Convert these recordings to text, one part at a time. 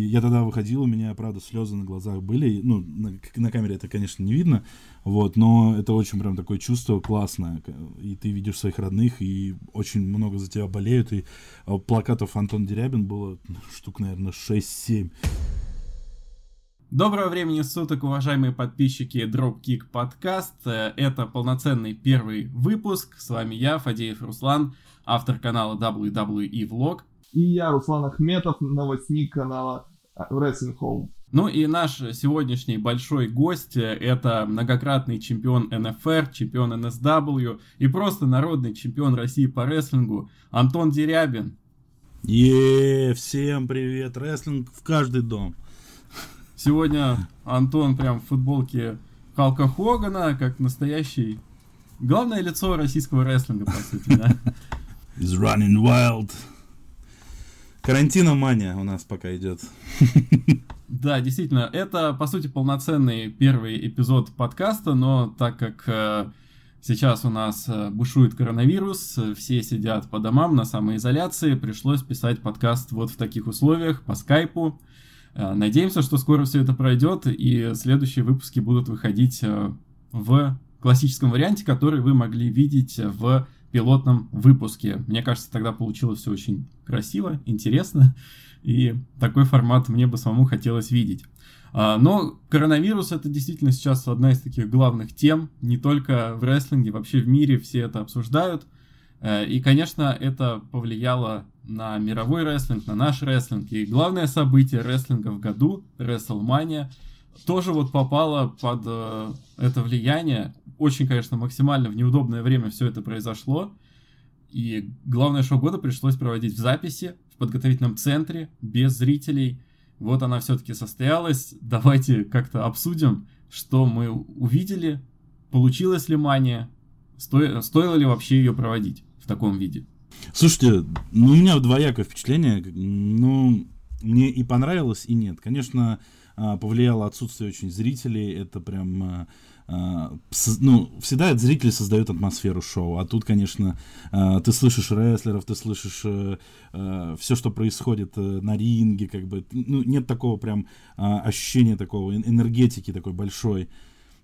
Я тогда выходил, у меня, правда, слезы на глазах были. Ну, на камере это, конечно, не видно, вот, но это очень прям такое чувство классное. И ты видишь своих родных, и очень много за тебя болеют. И плакатов Антон Дерябин было штук, наверное, 6-7. Доброго времени суток, уважаемые подписчики Dropkick Podcast. Это полноценный первый выпуск. С вами я, Фадеев Руслан, автор канала WWE Vlog. И я, Руслан Ахметов, новостник канала Wrestling Home. Ну и наш сегодняшний большой гость — это многократный чемпион НФР, чемпион NSW и просто народный чемпион России по рестлингу Антон Дерябин. Всем привет! Рестлинг в каждый дом. Сегодня Антон прям в футболке Халка Хогана, как настоящий главное лицо российского рестлинга, по сути, да? He's running wild. Карантиномания у нас пока идет. Да, действительно, это, по сути, полноценный первый эпизод подкаста, но так как сейчас у нас бушует коронавирус, все сидят по домам на самоизоляции, пришлось писать подкаст вот в таких условиях, по скайпу. Надеемся, что скоро все это пройдет, и следующие выпуски будут выходить в классическом варианте, который вы могли видеть в пилотном выпуске. Мне кажется, тогда получилось все очень красиво, интересно, и такой формат мне бы самому хотелось видеть. Но коронавирус — это действительно сейчас одна из таких главных тем, не только в рестлинге, вообще в мире все это обсуждают, и, конечно, это повлияло на мировой рестлинг, на наш рестлинг, и главное событие рестлинга в году, WrestleMania, тоже вот попало под это влияние. Очень, конечно, максимально в неудобное время все это произошло. И главное шоу года пришлось проводить в записи, в подготовительном центре, без зрителей. Вот она все-таки состоялась. Давайте как-то обсудим, что мы увидели, получилась ли мания, стоило ли вообще ее проводить в таком виде. Слушайте, у меня двоякое впечатление. Мне и понравилось, и нет. Конечно, повлияло отсутствие очень зрителей. Это прям... всегда зрители создают атмосферу шоу, а тут, конечно, ты слышишь рестлеров, ты слышишь все, что происходит на ринге, как бы, нет такого прям ощущения такого, энергетики такой большой,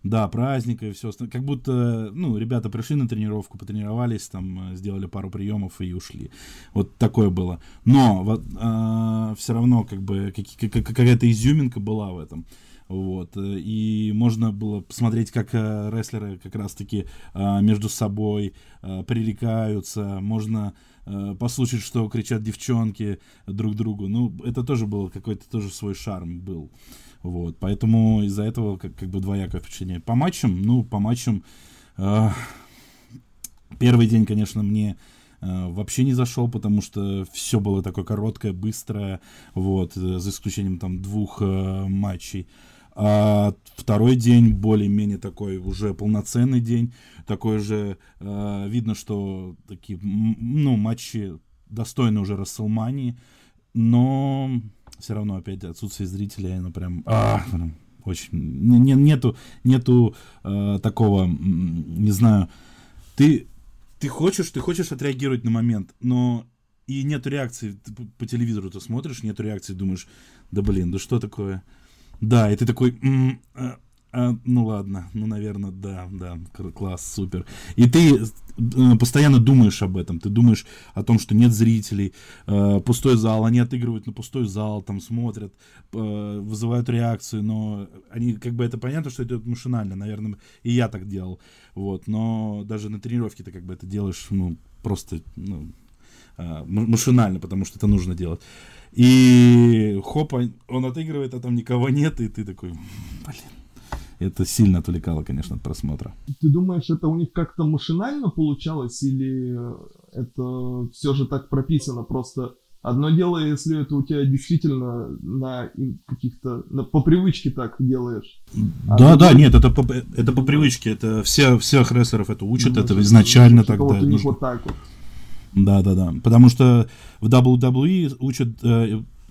да, праздника и все остальное, как будто, ребята пришли на тренировку, потренировались, там, сделали пару приемов и ушли, вот такое было, но все равно, как бы, какая-то изюминка была в этом. Вот, и можно было посмотреть, как рестлеры как раз-таки между собой пререкаются, можно послушать, что кричат девчонки друг другу, это тоже было, какой-то тоже свой шарм был, вот, поэтому из-за этого как бы двоякое впечатление. По матчам, первый день, конечно, мне вообще не зашел, потому что все было такое короткое, быстрое, вот, за исключением там 2 матчей. А второй день более-менее такой уже полноценный день, такой же, видно, что такие, матчи достойны уже WrestleMania, но все равно опять отсутствие зрителей, оно прям, очень, нету такого, не знаю, ты хочешь отреагировать на момент, но и нету реакции, ты по телевизору ты смотришь, нету реакции, думаешь, да что такое? Да, и ты такой, ладно, наверное, да, класс, супер. И ты постоянно думаешь об этом, ты думаешь о том, что нет зрителей, пустой зал, они отыгрывают на пустой зал, там смотрят, вызывают реакцию, но они, как бы, это понятно, что это машинально, наверное, и я так делал, вот, но даже на тренировке ты как бы это делаешь, машинально, потому что это нужно делать. И хоп, он отыгрывает, а там никого нет, и ты такой, Это сильно отвлекало, конечно, от просмотра. Ты думаешь, это у них как-то машинально получалось, или это все же так прописано? Просто одно дело, если это у тебя действительно по привычке так делаешь. Это по привычке. Это всех рестлеров это учат, это изначально так. Вот так вот. Да. Потому что в WWE учат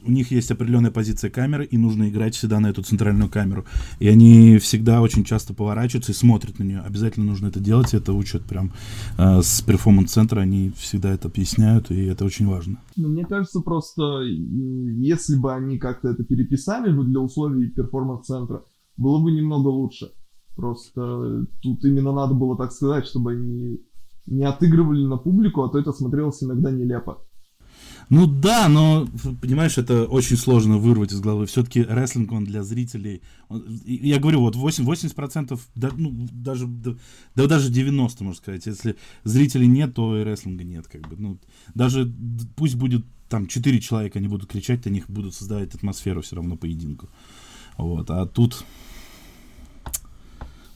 у них есть определенная позиция камеры, и нужно играть всегда на эту центральную камеру. И они всегда очень часто поворачиваются и смотрят на нее. Обязательно нужно это делать, это учат прям с перформанс-центра, они всегда это объясняют, и это очень важно. Ну, мне кажется, просто если бы они как-то это переписали для условий перформанс-центра, было бы немного лучше. Просто тут именно надо было так сказать, чтобы они не отыгрывали на публику, а то это смотрелось иногда нелепо. Ну да, но, понимаешь, это очень сложно вырвать из головы. Все-таки рестлинг, он для зрителей... я говорю, вот 80%, даже 90%, можно сказать. Если зрителей нет, то и рестлинга нет, как бы. Ну, даже пусть будет там 4 человека, они будут кричать, на них будут создавать атмосферу все равно поединку. Вот, а тут...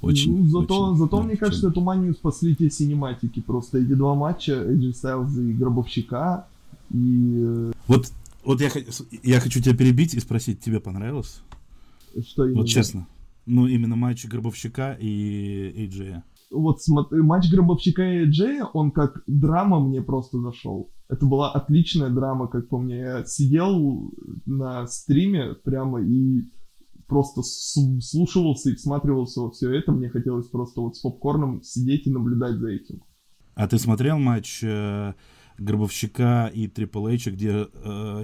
Мне кажется, эту манию спасли те синематики. Просто эти два матча, AJ Styles и Гробовщика. И... Вот я хочу тебя перебить и спросить, тебе понравилось? Что именно? Вот честно. Ну, именно матч Гробовщика и AJ. Вот матч Гробовщика и AJ, он как драма мне просто зашел. Это была отличная драма, как по мне. Я сидел на стриме прямо и... просто слушался и всматривался во все это. Мне хотелось просто вот с попкорном сидеть и наблюдать за этим. А ты смотрел матч Гробовщика и Triple H, где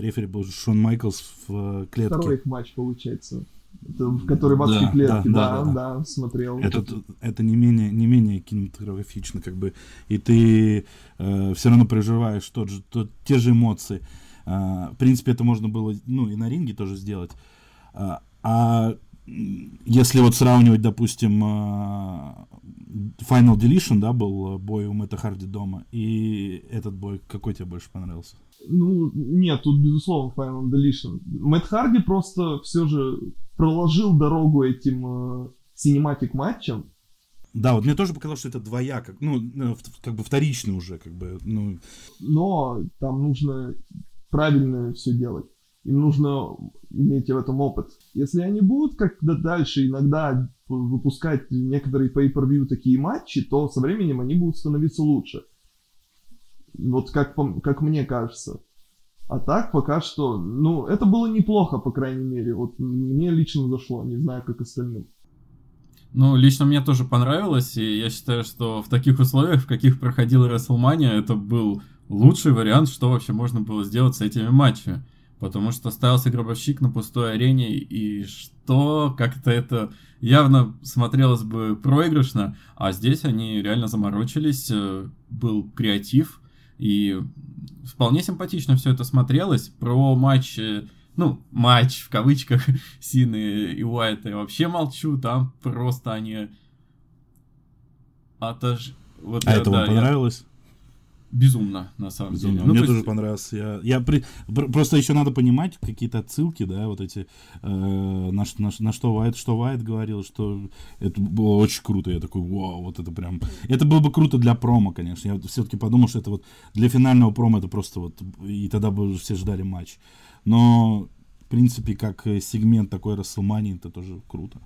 рефери был Шон Майклс в клетке? Второй их матч, получается. Это, в который вообще клетки. Да, смотрел. Это не менее кинематографично, как бы. И ты все равно переживаешь те же эмоции. В принципе, это можно было и на ринге тоже сделать. А если вот сравнивать, допустим, Final Deletion, да, был бой у Мэтта Харди дома, и этот бой, какой тебе больше понравился? Ну, нет, тут, безусловно, Final Deletion. Мэтт Харди просто все же проложил дорогу этим синематик-матчам. Да, вот мне тоже показалось, что это двояко, как бы вторично уже, как бы, Но там нужно правильно все делать. Им нужно иметь в этом опыт. Если они будут как-то дальше иногда выпускать некоторые pay-per-view такие матчи, то со временем они будут становиться лучше. Вот как мне кажется. А так пока что... это было неплохо, по крайней мере. Вот мне лично зашло, не знаю, как остальным. Лично мне тоже понравилось. И я считаю, что в таких условиях, в каких проходила WrestleMania, это был лучший вариант, что вообще можно было сделать с этими матчами. Потому что ставился Гробовщик на пустой арене, и что как-то это явно смотрелось бы проигрышно, а здесь они реально заморочились, был креатив, и вполне симпатично все это смотрелось. Про матч, матч в кавычках Сины и Уайта я вообще молчу, там просто они... это вам понравилось? Безумно, на самом деле. Мне тоже понравился. Просто еще надо понимать какие-то отсылки, да, вот эти, на что Уайт говорил, что это было очень круто. Я такой, вау, вот это прям... Это было бы круто для промо, конечно. Я все-таки подумал, что это вот для финального промо это просто вот... И тогда бы все ждали матч. Но, в принципе, как сегмент такой WrestleMania, это тоже круто.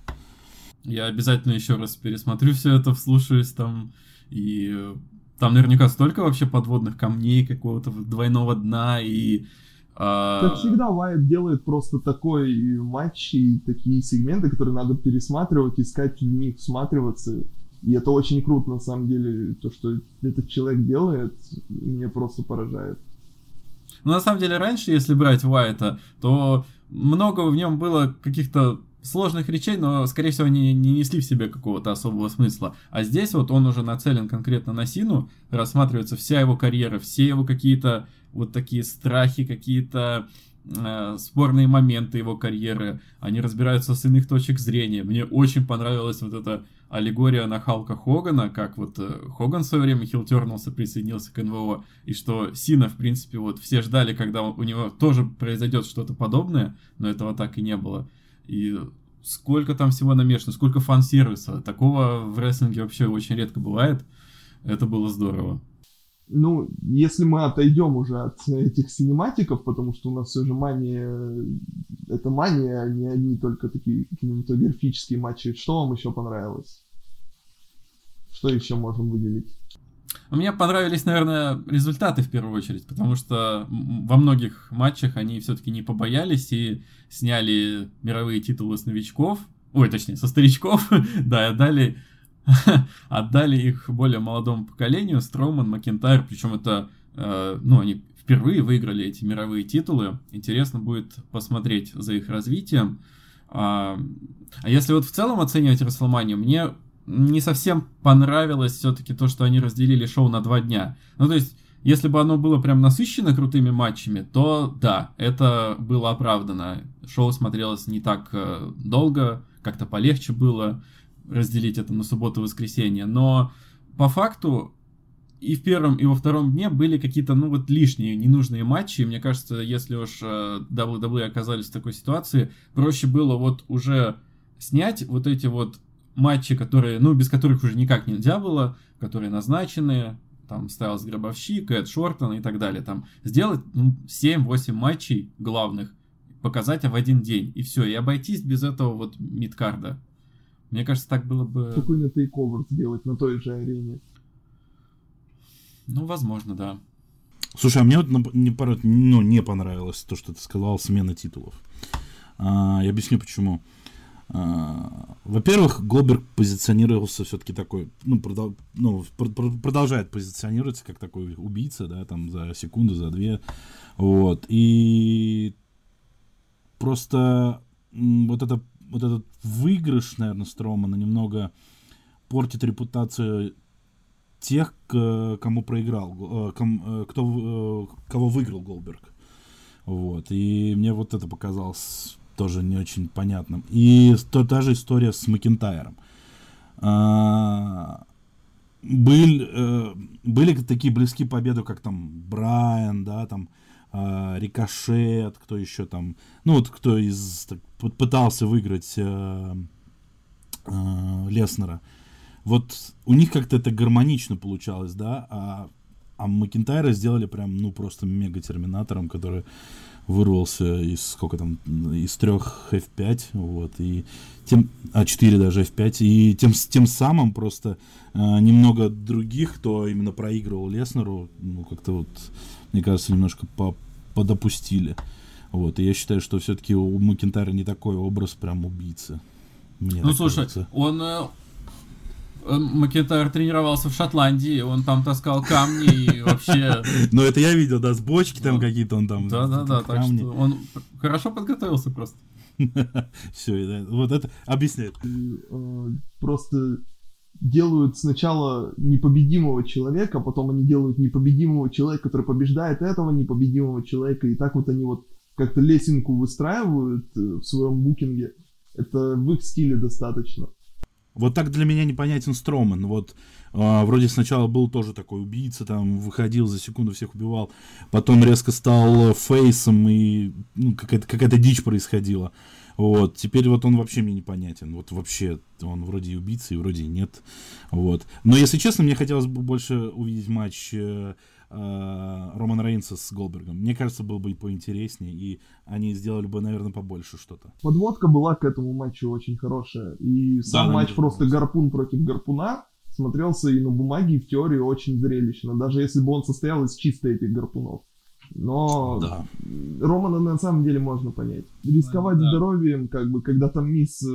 Я обязательно еще раз пересмотрю все это, вслушаюсь там и... Там наверняка столько вообще подводных камней, какого-то двойного дна и... Как всегда, Уайт делает просто такой матч и такие сегменты, которые надо пересматривать, искать в них, всматриваться. И это очень круто, на самом деле, то, что этот человек делает, меня просто поражает. На самом деле, раньше, если брать Уайта, то много в нем было каких-то... сложных речей, но, скорее всего, они не несли в себе какого-то особого смысла. А здесь вот он уже нацелен конкретно на Сину, рассматривается вся его карьера, все его какие-то вот такие страхи, какие-то спорные моменты его карьеры. Они разбираются с иных точек зрения. Мне очень понравилась вот эта аллегория на Халка Хогана, как вот Хоган в свое время хилтернулся, присоединился к НВО, и что Сина, в принципе, вот все ждали, когда у него тоже произойдет что-то подобное, но этого так и не было. И сколько там всего намешано, сколько фан-сервиса. Такого в рестлинге вообще очень редко бывает. Это было здорово. Если мы отойдем уже от этих синематиков, потому что у нас все же мания... Это мания, а не одни только такие кинематографические матчи. Что вам еще понравилось? Что еще можно выделить? Мне понравились, наверное, результаты в первую очередь, потому что во многих матчах они все-таки не побоялись и сняли мировые титулы с новичков, ой, точнее, со старичков, да, и отдали их более молодому поколению, Строумэн, Макинтайр, причем это, они впервые выиграли эти мировые титулы, интересно будет посмотреть за их развитием. А если вот в целом оценивать WrestleMania, мне не совсем понравилось все-таки то, что они разделили шоу на 2 дня. Ну, то есть, если бы оно было прям насыщено крутыми матчами, то да, это было оправдано. Шоу смотрелось не так долго, как-то полегче было разделить это на субботу и воскресенье. Но по факту и в первом, и во втором дне были какие-то, лишние, ненужные матчи. И мне кажется, если уж WWE оказались в такой ситуации, проще было уже снять эти матчи, которые, без которых уже никак нельзя было, которые назначены, там, Стайлс, Гробовщик, Эдж, Шортон и так далее, там, сделать, 7-8 матчей главных, показать в один день, и все, и обойтись без этого мидкарда. Мне кажется, так было бы... Спокойно тейковер сделать на той же арене. Возможно, да. Слушай, а мне не понравилось то, что ты сказал, смена титулов. Я объясню, почему. Во-первых, Голберг позиционировался все-таки такой, продолжает позиционироваться как такой убийца, да, там за секунду, за две, и просто этот выигрыш, наверное, Строумана немного портит репутацию тех, кому проиграл, кого выиграл Голберг, и мне это показалось тоже не очень понятным. И та же история с Макинтайром. Были такие близкие победы, как там Брайан, да, там Рикошет, кто еще там, кто пытался выиграть Леснера. У них как-то это гармонично получалось, да, а Макинтайра сделали прям, просто мега-терминатором, который вырвался из 3 F5, и а 4 даже F5, и тем самым просто немного других, кто именно проигрывал Леснеру, мне кажется, немножко подопустили. И я считаю, что все-таки у Макинтайра не такой образ прям убийцы. Мне кажется. Макинтайр тренировался в Шотландии, он там таскал камни и вообще... Ну, это я видел, да, с бочки там какие-то он там... Да-да-да, так что он хорошо подготовился просто. Все, это объясняет. Просто делают сначала непобедимого человека, потом они делают непобедимого человека, который побеждает этого непобедимого человека, и так они как-то лесенку выстраивают в своем букинге. Это в их стиле достаточно. Так для меня непонятен Строумэн. Вроде сначала был тоже такой убийца, там выходил за секунду, всех убивал, потом резко стал фейсом, и какая-то дичь происходила. Теперь он вообще мне непонятен. Вообще он вроде и убийца, и вроде и нет. Но если честно, мне хотелось бы больше увидеть матч Романа Рейнса с Голбергом. Мне кажется, было бы и поинтереснее, и они сделали бы, наверное, побольше что-то. Подводка была к этому матчу очень хорошая. И сам матч просто гарпун против гарпуна смотрелся и на бумаге, и в теории очень зрелищно, даже если бы он состоял из чисто этих гарпунов. Но да. Романа на самом деле можно понять. Рисковать здоровьем, когда там Мисс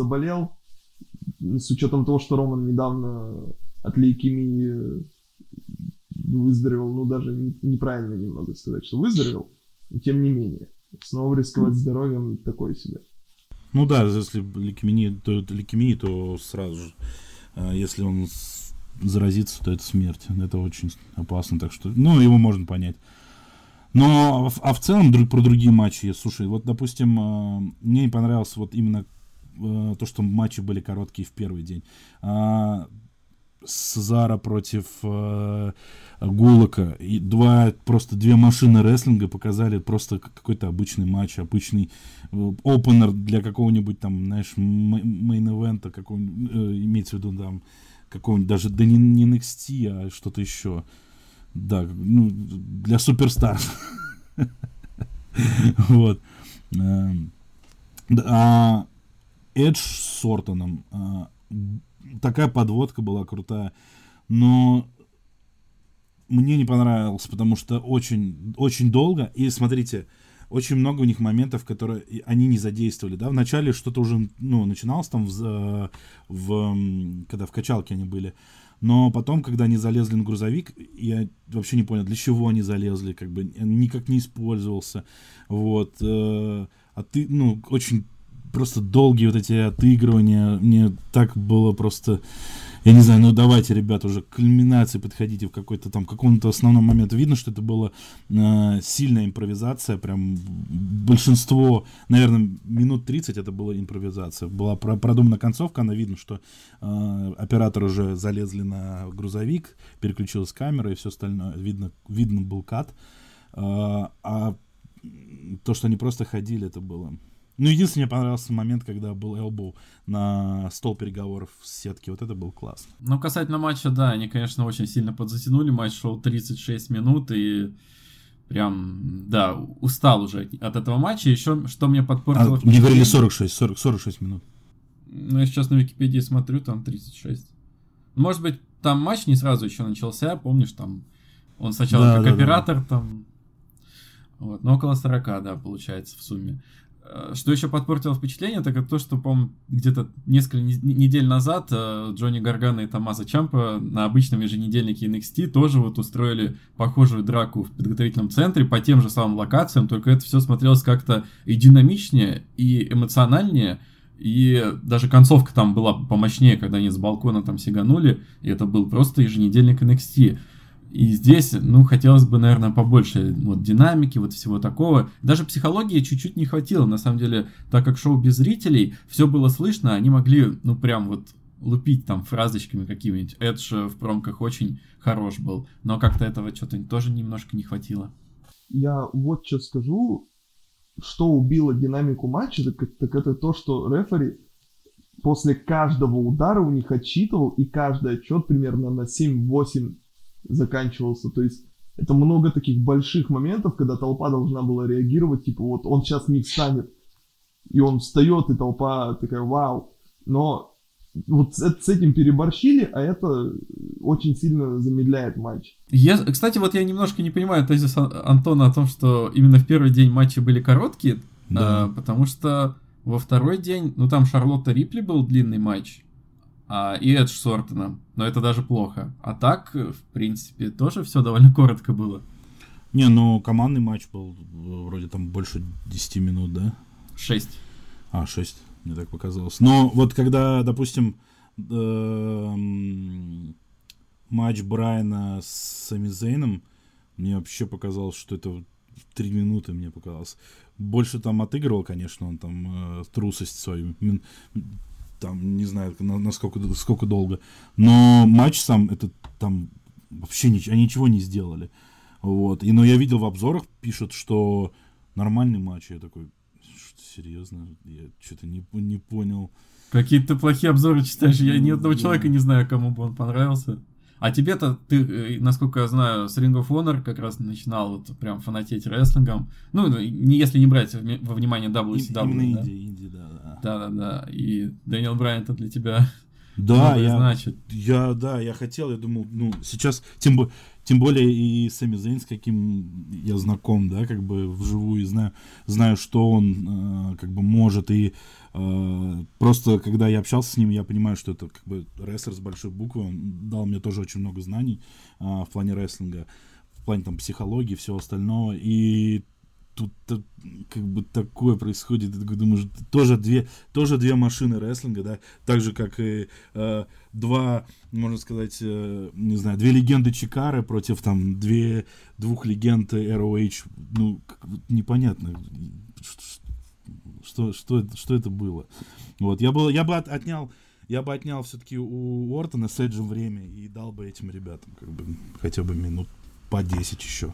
заболел, с учетом того, что Роман недавно от лейкемии выздоровел, даже неправильно немного сказать, что выздоровел, тем не менее. Снова рисковать здоровьем такое себе. Если лейкемия, то сразу же, если он заразится, то это смерть. Это очень опасно, так что, его можно понять. А в целом, про другие матчи, слушай, допустим, мне не понравилось именно то, что матчи были короткие в первый день. Сезара против Гулака. И две машины рестлинга показали просто какой-то обычный матч, обычный опенер для какого-нибудь там, знаешь, мейн-эвента, имеется в виду там какого-нибудь, даже не NXT, а что-то еще. Да, для суперстар. Эдж с Ортоном. Такая подводка была крутая, но мне не понравилось, потому что очень, очень долго, и смотрите, очень много у них моментов, которые они не задействовали, да, вначале что-то уже, ну, начиналось там, когда в качалке они были, но потом, когда они залезли на грузовик, я вообще не понял, для чего они залезли, как бы, никак не использовался, вот, очень просто долгие вот эти отыгрывания, мне так было просто, я не знаю, ну давайте, ребят, уже к кульминации подходите в какой-то там, каком-то основном моменту. Видно, что это была сильная импровизация, прям большинство, наверное, минут 30 это была импровизация. Была продумана концовка, она видно, что операторы уже залезли на грузовик, переключилась камера и все остальное, видно был кат, а то, что они просто ходили, это было... Ну, единственное, мне понравился момент, когда был Элбоу на стол переговоров в сетке. Вот это был классно. Ну, касательно матча, да, они, конечно, очень сильно подзатянули. Матч шел 36 минут, и прям, да, устал уже от этого матча. Еще, что мне подпортило... мне говорили 46 минут. Ну, я сейчас на Википедии смотрю, там 36. Может быть, там матч не сразу еще начался, помнишь, там он сначала оператор, там... Вот, но около 40, да, получается, в сумме. Что еще подпортило впечатление, так это то, что, по-моему, где-то несколько недель назад Джонни Гаргана и Томмазо Чампа на обычном еженедельнике NXT тоже вот устроили похожую драку в подготовительном центре по тем же самым локациям, только это все смотрелось как-то и динамичнее, и эмоциональнее, и даже концовка там была помощнее, когда они с балкона там сиганули, и это был просто еженедельник NXT. И здесь, ну, хотелось бы, наверное, побольше вот динамики, вот всего такого. Даже психологии чуть-чуть не хватило, на самом деле, так как шоу без зрителей, все было слышно, они могли, ну, прям вот лупить там фразочками какими-нибудь. Эдж в промках очень хорош был, но как-то этого что-то тоже немножко не хватило. Я вот что скажу, что убило динамику матча, так это то, что рефери после каждого удара у них отсчитывал, и каждый отчет примерно на 7-8 заканчивался, то есть это много таких больших моментов, когда толпа должна была реагировать, типа вот он сейчас не встанет, и он встает, и толпа такая вау, но вот с этим переборщили, а это очень сильно замедляет матч. Кстати, вот я немножко не понимаю тезис Антона о том, что именно в первый день матчи были короткие, да. Потому что во второй день, ну там Шарлотта Рипли был длинный матч, и Эдж с Ортоном, но это даже плохо. А так, в принципе, тоже все довольно коротко было. Не, ну командный матч был вроде там больше 10 минут, да? 6. 6, мне так показалось. Но вот когда, допустим, матч Брайана с Сами Зейном, мне вообще показалось, что это 3 минуты, мне показалось. Больше там отыгрывал, конечно, он там трусость свою... там, не знаю, насколько долго. Но матч сам, это там вообще ничего не сделали. Вот. Но я видел в обзорах, пишут, что нормальный матч. Я такой, что-то серьезно? Я что-то не понял. Какие-то плохие обзоры читаешь. Я ни одного человека не знаю, кому бы он понравился. А тебе-то, ты, насколько я знаю, с Ring of Honor как раз начинал вот прям фанатеть рестлингом. Ну, если не брать во внимание WCW. Именно инди, да. Да-да-да. И Дэниел Брайан это для тебя... Да, я хотел, я думал, ну, сейчас, тем более и Сами Зейн, с каким я знаком, да, как бы вживую, знаю, что он, как бы, может, и просто, когда я общался с ним, я понимаю, что это, как бы, рестлер с большой буквы, он дал мне тоже очень много знаний в плане рестлинга, в плане, там, психологии, всего остального, и... Тут как бы такое происходит, ты такой думаешь, тоже две машины рестлинга, да, так же, как и два, можно сказать, не знаю, две легенды Чикары против там двух легенд ROH, ну, как бы непонятно, что это было. Вот, я бы отнял все-таки у Ортона с Эджем время и дал бы этим ребятам, как бы, хотя бы минут по 10 еще.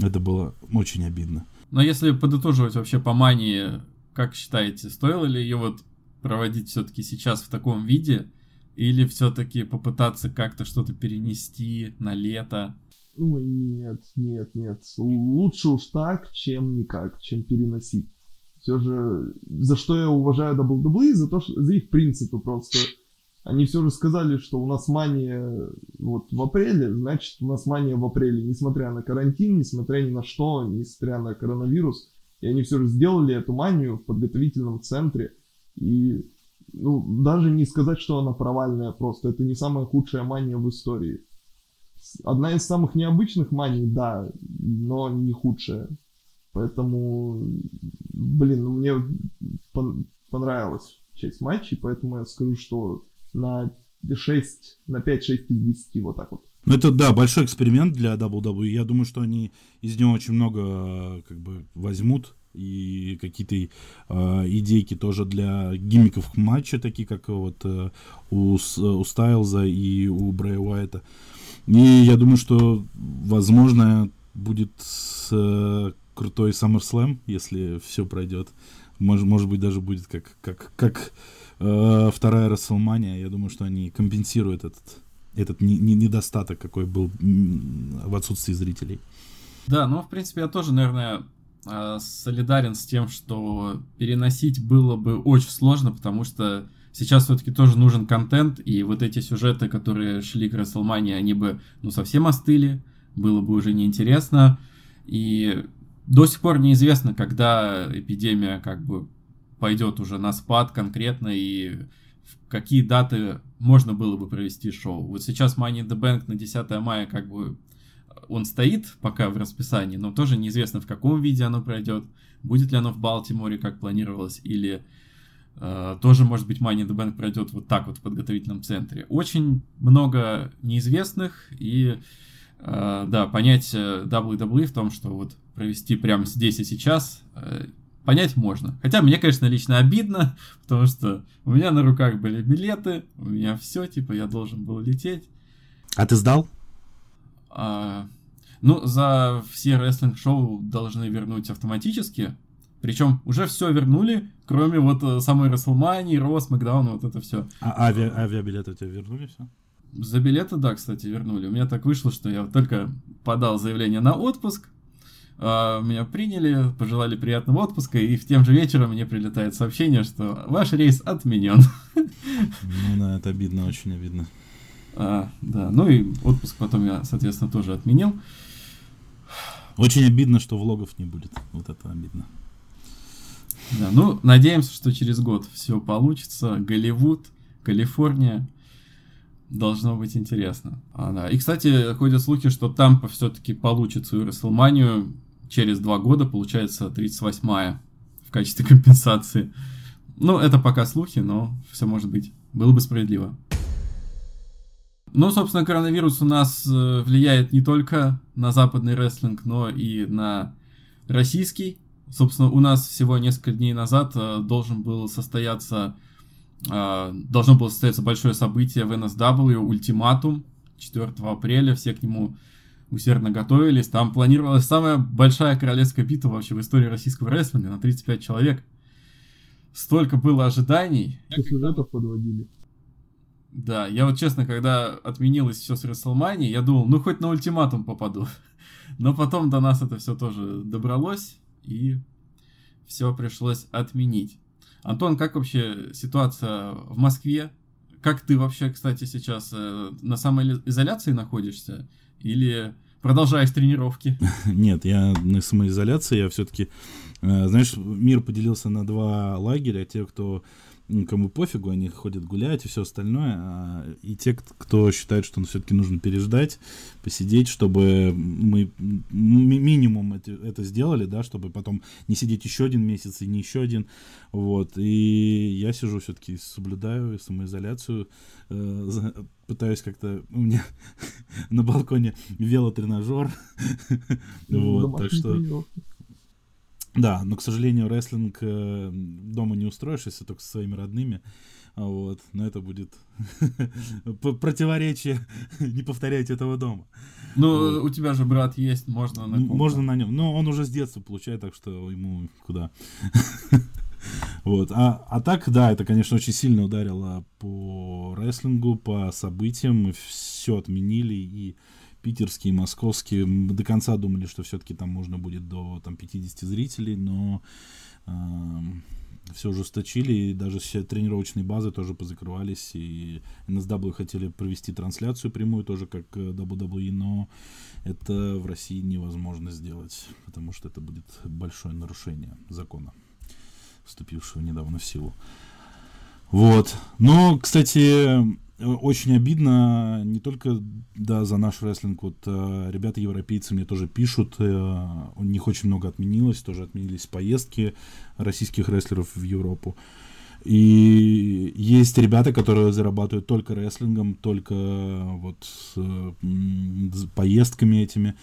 Это было очень обидно. Но если подытоживать вообще по мании, как считаете, стоило ли ее вот проводить все-таки сейчас в таком виде, или все-таки попытаться как-то что-то перенести на лето? Ой, нет. Лучше уж так, чем никак, чем переносить. Все же, за что я уважаю WWE, за их принципы просто. Они все же сказали, что у нас мания вот в апреле, значит, у нас мания в апреле, несмотря на карантин, несмотря ни на что, несмотря на коронавирус. И они все же сделали эту манию в подготовительном центре. И ну, даже не сказать, что она провальная просто. Это не самая худшая мания в истории. Одна из самых необычных маний, да, но не худшая. Поэтому, блин, ну, мне понравилась часть матчей, поэтому я скажу, что... на 5-6 из 10, вот так вот. Это, да, большой эксперимент для WWE. Я думаю, что они из него очень много как бы возьмут. И какие-то идейки тоже для гиммиков матча, такие как вот у Стайлза и у Брэй Уайта. И я думаю, что, возможно, будет крутой SummerSlam, если все пройдет. Может быть, даже будет как вторая WrestleMania. Я думаю, что они компенсируют этот недостаток, какой был в отсутствии зрителей. Да, ну, в принципе, я тоже, наверное, солидарен с тем, что переносить было бы очень сложно, потому что сейчас все-таки тоже нужен контент, и вот эти сюжеты, которые шли к WrestleMania, они бы, ну, совсем остыли, было бы уже неинтересно, и до сих пор неизвестно, когда эпидемия как бы пойдет уже на спад конкретно и в какие даты можно было бы провести шоу. Вот сейчас Money in the Bank на 10 мая как бы он стоит пока в расписании, но тоже неизвестно, в каком виде оно пройдет, будет ли оно в Балтиморе, как планировалось, или тоже, может быть, Money in the Bank пройдет вот так вот в подготовительном центре. Очень много неизвестных и... да, понять WWE в том, что вот провести прямо здесь и сейчас, понять можно. Хотя мне, конечно, лично обидно, потому что у меня на руках были билеты, у меня все, типа, я должен был лететь. А ты сдал? Ну, за все рестлинг-шоу должны вернуть автоматически. Причем уже все вернули, кроме вот самой WrestleMania, Raw, SmackDown, вот это все. А авиабилеты у тебя вернули все? За билеты, да, кстати, вернули. У меня так вышло, что я только подал заявление на отпуск, меня приняли, пожелали приятного отпуска, и в тем же вечером мне прилетает сообщение, что ваш рейс отменен. Ну да, это обидно, очень обидно. Да, ну и отпуск потом я, соответственно, тоже отменил. Очень обидно, что влогов не будет, вот это обидно. Да, ну, надеемся, что через год все получится. Голливуд, Калифорния. Должно быть интересно. И, кстати, ходят слухи, что Тампа все-таки получит свою WrestleMania через 2 года, получается, 38-я в качестве компенсации. Ну, это пока слухи, но все может быть. Было бы справедливо. Ну, собственно, коронавирус у нас влияет не только на западный рестлинг, но и на российский. Собственно, у нас всего несколько дней назад должно было состояться большое событие в NSW, Ультиматум, 4 апреля, все к нему усердно готовились, там планировалась самая большая королевская битва вообще в истории российского рестлинга на 35 человек, столько было ожиданий. Сюжетов подводили. Да, я вот честно, когда отменилось все с WrestleMania, я думал, ну хоть на Ультиматум попаду, но потом до нас это все тоже добралось и все пришлось отменить. Антон, как вообще ситуация в Москве? Как ты вообще, кстати, сейчас на самоизоляции находишься? Или продолжаешь тренировки? Нет, я на самоизоляции. Я все-таки, знаешь, мир поделился на 2 лагеря. Те, кому пофигу, они ходят гулять и все остальное. И те, кто считает, что все-таки нужно переждать, посидеть, чтобы мы минимум это сделали, да, чтобы потом не сидеть еще 1 месяц и не еще 1. Вот. И я сижу все-таки, соблюдаю самоизоляцию, пытаюсь как-то... У меня на балконе велотренажер. Вот, так что... Да, но, к сожалению, рестлинг дома не устроишь, если только со своими родными, вот, но это будет противоречие, не повторять этого дома. Ну, у тебя же брат есть, можно на нем. Можно на нем, но он уже с детства получает, так что ему куда. Вот, а так, да, это, конечно, очень сильно ударило по рестлингу, по событиям, мы все отменили, и... питерские, московские. Мы до конца думали, что все-таки там можно будет до 50 зрителей, но все ужесточили, и даже все тренировочные базы тоже позакрывались, и NSW хотели провести трансляцию прямую, тоже как WWE, но это в России невозможно сделать, потому что это будет большое нарушение закона, вступившего недавно в силу. Вот. Но, кстати, очень обидно не только, да, за наш рестлинг. Вот ребята-европейцы мне тоже пишут. У них очень много отменилось. Тоже отменились поездки российских рестлеров в Европу. И есть ребята, которые зарабатывают только рестлингом, только вот поездками этими.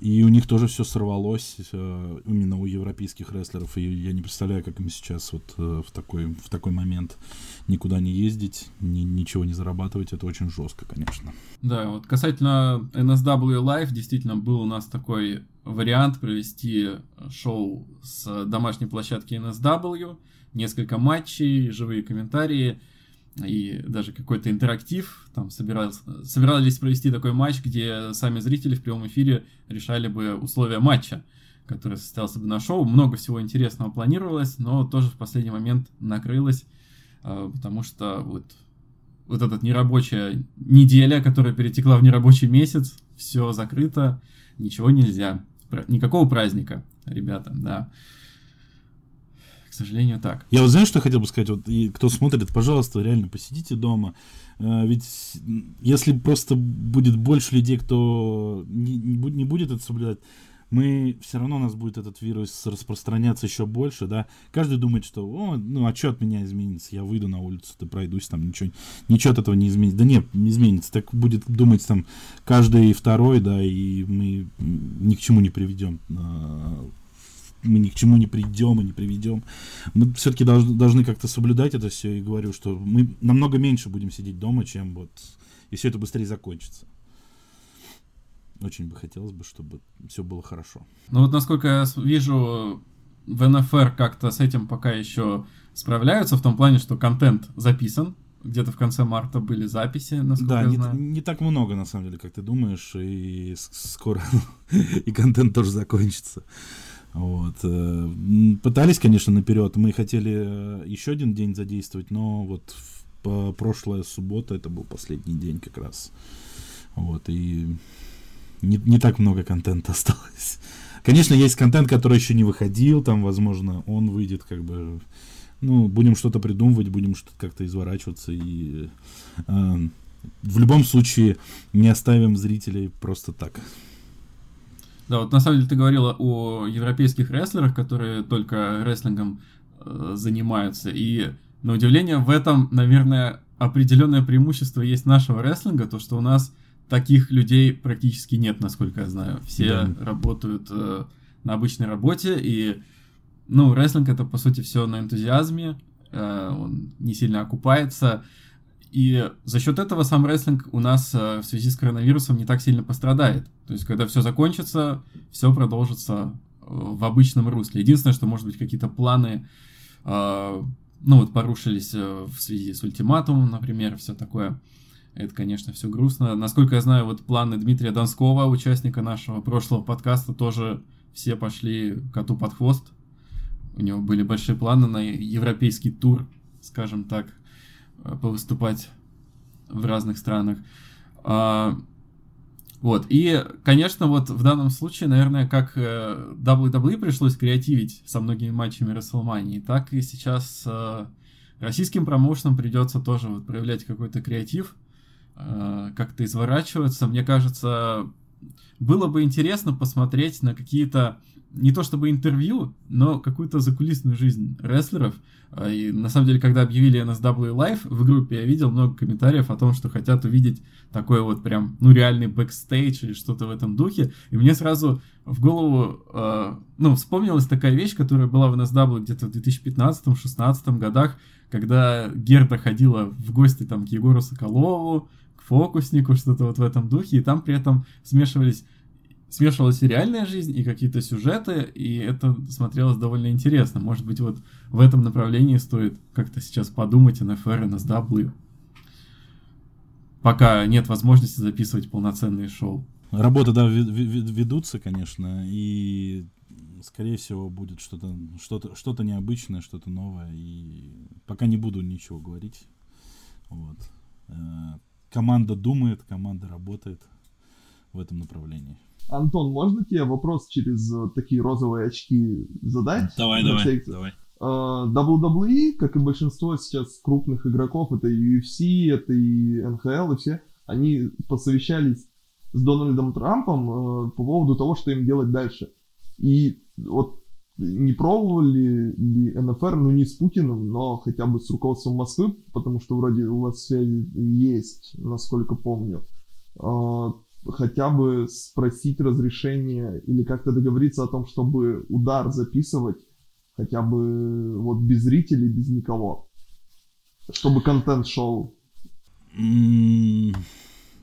И у них тоже все сорвалось, именно у европейских рестлеров. И я не представляю, как им сейчас вот в такой момент никуда не ездить, ничего не зарабатывать. Это очень жестко, конечно. Да, вот касательно NSW Live, действительно был у нас такой вариант провести шоу с домашней площадки NSW. Несколько матчей, живые комментарии и даже какой-то интерактив. Там собирались провести такой матч, где сами зрители в прямом эфире решали бы условия матча, который состоялся бы на шоу. Много всего интересного планировалось, но тоже в последний момент накрылось, потому что вот эта нерабочая неделя, которая перетекла в нерабочий месяц, все закрыто, ничего нельзя. Никакого праздника, ребята, да. К сожалению, так. Я вот знаю, что я хотел бы сказать, вот и кто смотрит, пожалуйста, реально посидите дома. Ведь если просто будет больше людей, кто не будет это соблюдать, все равно у нас будет этот вирус распространяться еще больше, да. Каждый думает, что а что от меня изменится? Я выйду на улицу, ты пройдусь, там ничего от этого не изменится. Да нет, не изменится. Так будет думать там каждый второй, да, и мы ни к чему не приведем. Мы ни к чему не придем и не приведем. Мы все-таки должны как-то соблюдать это все. И говорю, что мы намного меньше будем сидеть дома, чем и все это быстрее закончится. Очень бы хотелось бы, чтобы все было хорошо. Ну вот, насколько я вижу, в НФР как-то с этим пока еще справляются, в том плане, что контент записан. Где-то в конце марта были записи, насколько я знаю. Да, не так много, на самом деле, как ты думаешь. И скоро и контент тоже закончится. Вот. Пытались, конечно, наперед. Мы хотели еще один день задействовать, но вот прошлая суббота, это был последний день как раз. Вот. И не так много контента осталось. Конечно, есть контент, который еще не выходил. Там, возможно, он выйдет как бы... будем что-то придумывать, будем что-то как-то изворачиваться. И в любом случае не оставим зрителей просто так. Да, вот на самом деле ты говорила о европейских рестлерах, которые только рестлингом занимаются. И на удивление в этом, наверное, определенное преимущество есть нашего рестлинга, то что у нас таких людей практически нет, насколько я знаю. Все работают на обычной работе, и рестлинг — это по сути все на энтузиазме, он не сильно окупается. И за счет этого сам рестлинг у нас в связи с коронавирусом не так сильно пострадает. То есть, когда все закончится, все продолжится в обычном русле. Единственное, что, может быть, какие-то планы, порушились в связи с Ультиматумом, например, все такое. Это, конечно, все грустно. Насколько я знаю, планы Дмитрия Донского, участника нашего прошлого подкаста, тоже все пошли коту под хвост. У него были большие планы на европейский тур, скажем так, повыступать в разных странах. И, конечно, в данном случае, наверное, как WWE пришлось креативить со многими матчами WrestleMania, так и сейчас российским промоушенам придется тоже проявлять какой-то креатив, как-то изворачиваться. Мне кажется, было бы интересно посмотреть на какие-то, не то чтобы интервью, но какую-то закулисную жизнь рестлеров. И на самом деле, когда объявили NSW Live, в группе я видел много комментариев о том, что хотят увидеть такой прям, реальный бэкстейдж или что-то в этом духе. И мне сразу в голову, вспомнилась такая вещь, которая была в NSW где-то в 2015-16 годах, когда Герда ходила в гости к Егору Соколову, к фокуснику, что-то в этом духе, и там при этом смешивалась и реальная жизнь, и какие-то сюжеты, и это смотрелось довольно интересно. Может быть, в этом направлении стоит как-то сейчас подумать НФР и NSW. Пока нет возможности записывать полноценные шоу. Работы, да, ведутся, конечно, и скорее всего, будет что-то необычное, что-то новое. И пока не буду ничего говорить. Вот. Команда думает, команда работает в этом направлении. Антон, можно тебе вопрос через такие розовые очки задать? Давай. WWE, как и большинство сейчас крупных игроков, это и UFC, это и НХЛ, и все, они посовещались с Дональдом Трампом по поводу того, что им делать дальше. И вот не пробовали ли НФР, не с Путиным, но хотя бы с руководством Москвы, потому что вроде у вас связи есть, насколько помню, хотя бы спросить разрешение или как-то договориться о том, чтобы удар записывать хотя бы вот без зрителей, без никого, чтобы контент шел.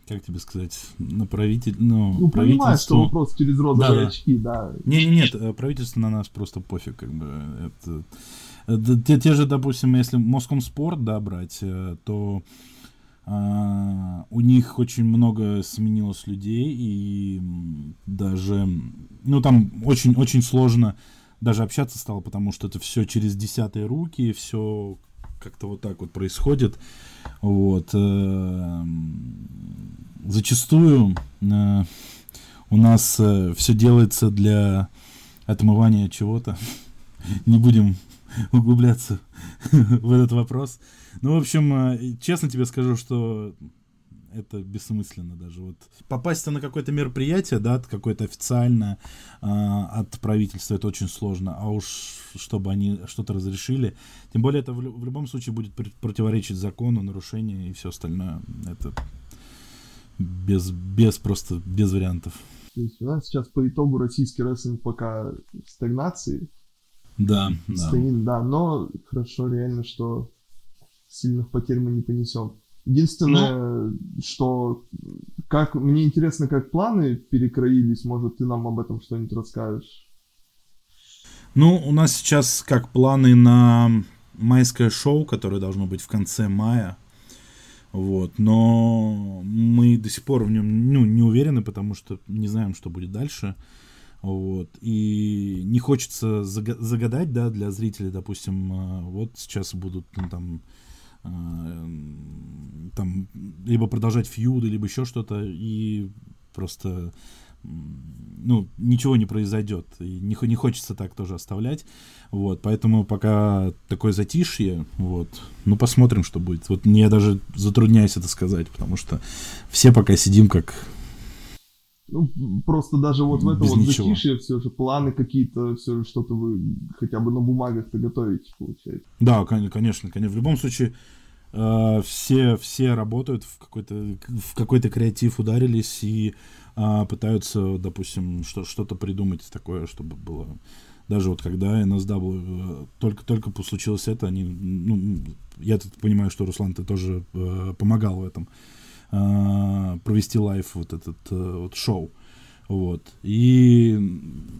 Как тебе сказать, на правитель... правительство... понимаешь, что вопрос через розовые очки, да. Нет, правительство на нас просто пофиг, как бы. Это... Те же, допустим, если Москомспорт, брать, то у них очень много сменилось людей, и даже... там очень-очень сложно даже общаться стало, потому что это все через десятые руки, все... как-то вот так вот происходит. Вот. Зачастую у нас все делается для отмывания чего-то. Не будем углубляться в этот вопрос. В общем, честно тебе скажу, что это бессмысленно даже. Вот попасть на какое-то мероприятие, какое-то официальное от правительства, это очень сложно. А уж чтобы они что-то разрешили. Тем более это в любом случае будет противоречить закону, нарушению и все остальное. Это без вариантов. То есть у нас сейчас по итогу российский рестлинг пока в стагнации. Да. Но хорошо реально, что сильных потерь мы не понесем. Единственное, что мне интересно, как планы перекроились, может, ты нам об этом что-нибудь расскажешь? У нас сейчас как планы на майское шоу, которое должно быть в конце мая, но мы до сих пор в нем не уверены, потому что не знаем, что будет дальше. И не хочется загадать, для зрителей, допустим, сейчас будут там либо продолжать фьюды, либо еще что-то, и просто ничего не произойдет, и не хочется так тоже оставлять, поэтому пока такое затишье, посмотрим, что будет. Я даже затрудняюсь это сказать, потому что все пока сидим как просто даже в этом затишье все же планы какие-то, все же что-то вы хотя бы на бумагах-то готовите, получается. Да, конечно. В любом случае все работают, в какой-то креатив ударились и пытаются, допустим, что-то придумать такое, чтобы было... Даже когда NSW только случилось это, они... я тут понимаю, что, Руслан, ты тоже помогал в этом. Провести лайв шоу. И,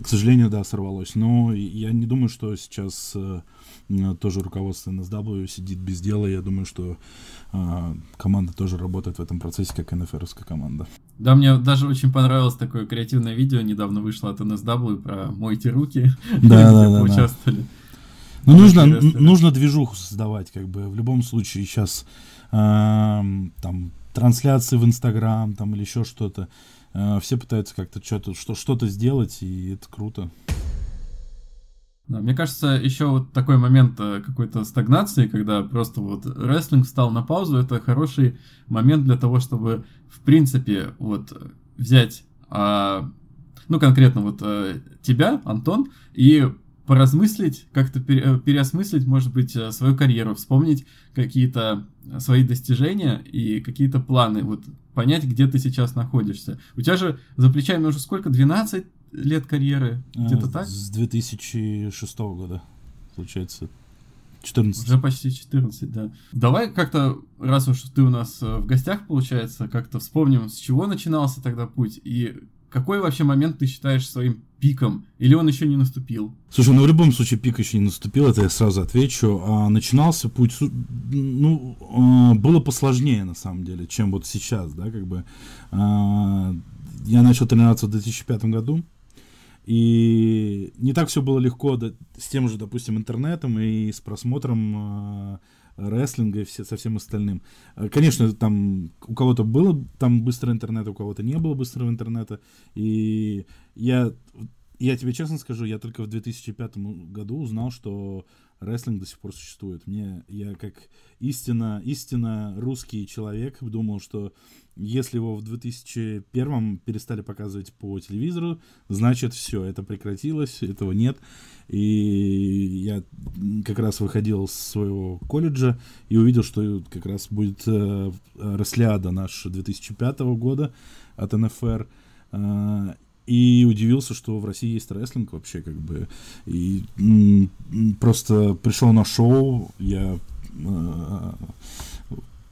к сожалению, сорвалось. Но я не думаю, что сейчас тоже руководство NSW сидит без дела. Я думаю, что команда тоже работает в этом процессе, как НФРовская команда. Да, мне даже очень понравилось такое креативное видео. Недавно вышло от NSW про «Мойте руки», где поучаствовали. Нужно движуху создавать, в любом случае сейчас трансляции в Инстаграм, или еще что-то. Все пытаются как-то что-то сделать, и это круто. Да, мне кажется, еще такой момент какой-то стагнации, когда просто рестлинг встал на паузу, это хороший момент для того, чтобы, в принципе, взять, конкретно тебя, Антон, и поразмыслить, как-то переосмыслить, может быть, свою карьеру, вспомнить какие-то свои достижения и какие-то планы, понять, где ты сейчас находишься. У тебя же за плечами уже сколько, 12 лет карьеры, где-то так? С 2006 года, получается, 14. Уже почти 14, да. Давай как-то, раз уж ты у нас в гостях, получается, как-то вспомним, с чего начинался тогда путь и... Какой вообще момент ты считаешь своим пиком? Или он еще не наступил? Слушай, в любом случае пик еще не наступил, это я сразу отвечу. Начинался путь, было посложнее на самом деле, чем сейчас. Я начал тренироваться в 2005 году, И не так все было легко с тем же, допустим, интернетом и с просмотром рестлинга и со всем остальным. Конечно, там у кого-то было там быстрый интернет, у кого-то не было быстрого интернета. И я тебе честно скажу, я только в 2005 году узнал, что рестлинг до сих пор существует. Я как истинно русский человек думал, что если его в 2001 перестали показывать по телевизору, значит все, это прекратилось, этого нет. И я как раз выходил с своего колледжа и увидел, что как раз будет рестлиада наша 2005 года от НФР. И удивился, что в России есть рестлинг вообще, как бы. И просто пришел на шоу, я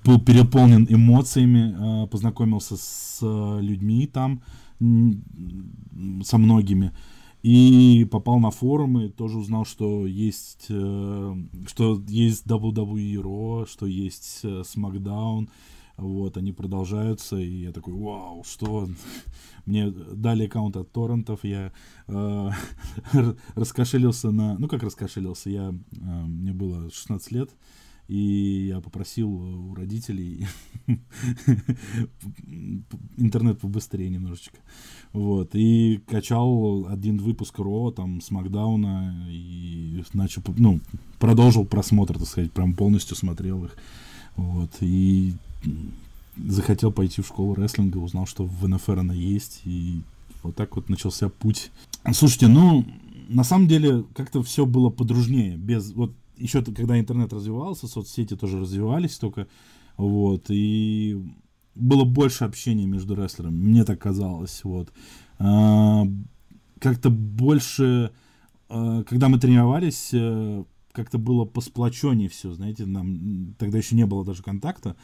был переполнен эмоциями, познакомился с людьми там, со многими. И попал на форумы, тоже узнал, что есть WWE Raw, что есть SmackDown. Вот, они продолжаются, и я такой, вау, что? Мне дали аккаунт от торрентов, я раскошелился на... Ну, как раскошелился? Мне было 16 лет, и я попросил у родителей интернет побыстрее немножечко. Вот, и качал один выпуск Ро, там, с Макдауна, и начал, продолжил просмотр, так сказать, прям полностью смотрел их. Вот, и... захотел пойти в школу рестлинга, узнал, что в НФР она есть, и вот так вот начался путь. Слушайте, на самом деле, как-то все было подружнее, еще когда интернет развивался, соцсети тоже развивались только, вот, и было больше общения между рестлерами, мне так казалось, вот. Как-то больше, когда мы тренировались, как-то было посплоченнее все, знаете, нам тогда еще не было даже контакта,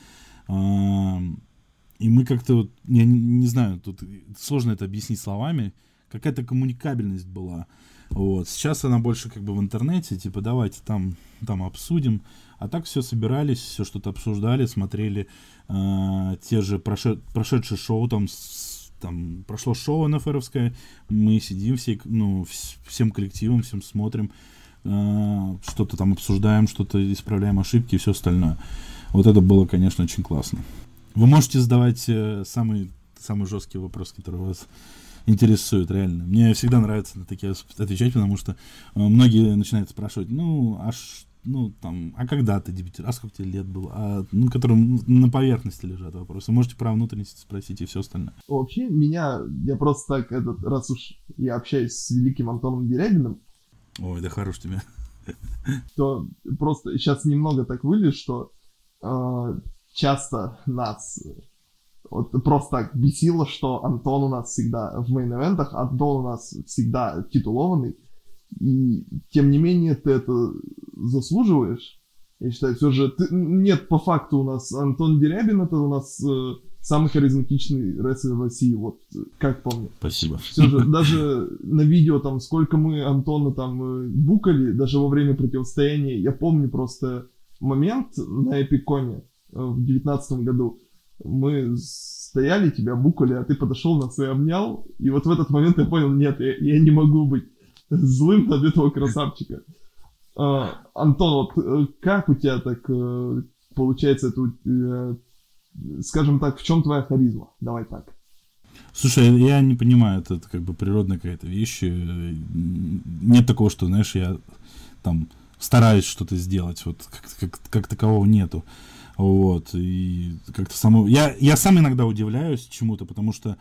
и мы как-то, я не знаю, тут сложно это объяснить словами, какая-то коммуникабельность была. Вот. Сейчас она больше как бы в интернете, типа давайте там обсудим. А так все собирались, все что-то обсуждали, смотрели те же прошедшие шоу, там прошло шоу НФРовское, мы сидим всем коллективом, всем смотрим, что-то там обсуждаем, что-то исправляем ошибки и все остальное. Вот это было, конечно, очень классно. Вы можете задавать самый жесткий вопрос, который вас интересует, реально. Мне всегда нравится на такие отвечать, потому что многие начинают спрашивать, а когда ты дебютировал, а сколько тебе лет было, которые на поверхности лежат вопросы. Можете про внутренность спросить и все остальное. Вообще, я просто так, раз уж я общаюсь с великим Антоном Дерябиным. Ой, да хорош тебе. То просто сейчас немного так вылез, что часто нас просто так бесило, что Антон у нас всегда в мейн-эвентах, Антон у нас всегда титулованный, и тем не менее ты это заслуживаешь. Я считаю, все же... Нет, по факту у нас Антон Дерябин, это у нас самый харизматичный рестлер в России, вот как помню. Спасибо. Все же даже на видео, там, сколько мы Антона там букали, даже во время противостояния, я помню просто... момент на Эпиконе в 19 году. Мы стояли, тебя букали, а ты подошел, нас и обнял. И вот в этот момент я понял, нет, я не могу быть злым над этого красавчика. Антон, вот как у тебя так получается, скажем так, в чем твоя харизма? Давай так. Слушай, я не понимаю, это как бы природная какая-то вещь. Нет такого, что, знаешь, я там... стараюсь что-то сделать, вот как такового нету, вот, и как-то само... Я сам иногда удивляюсь чему-то, потому что,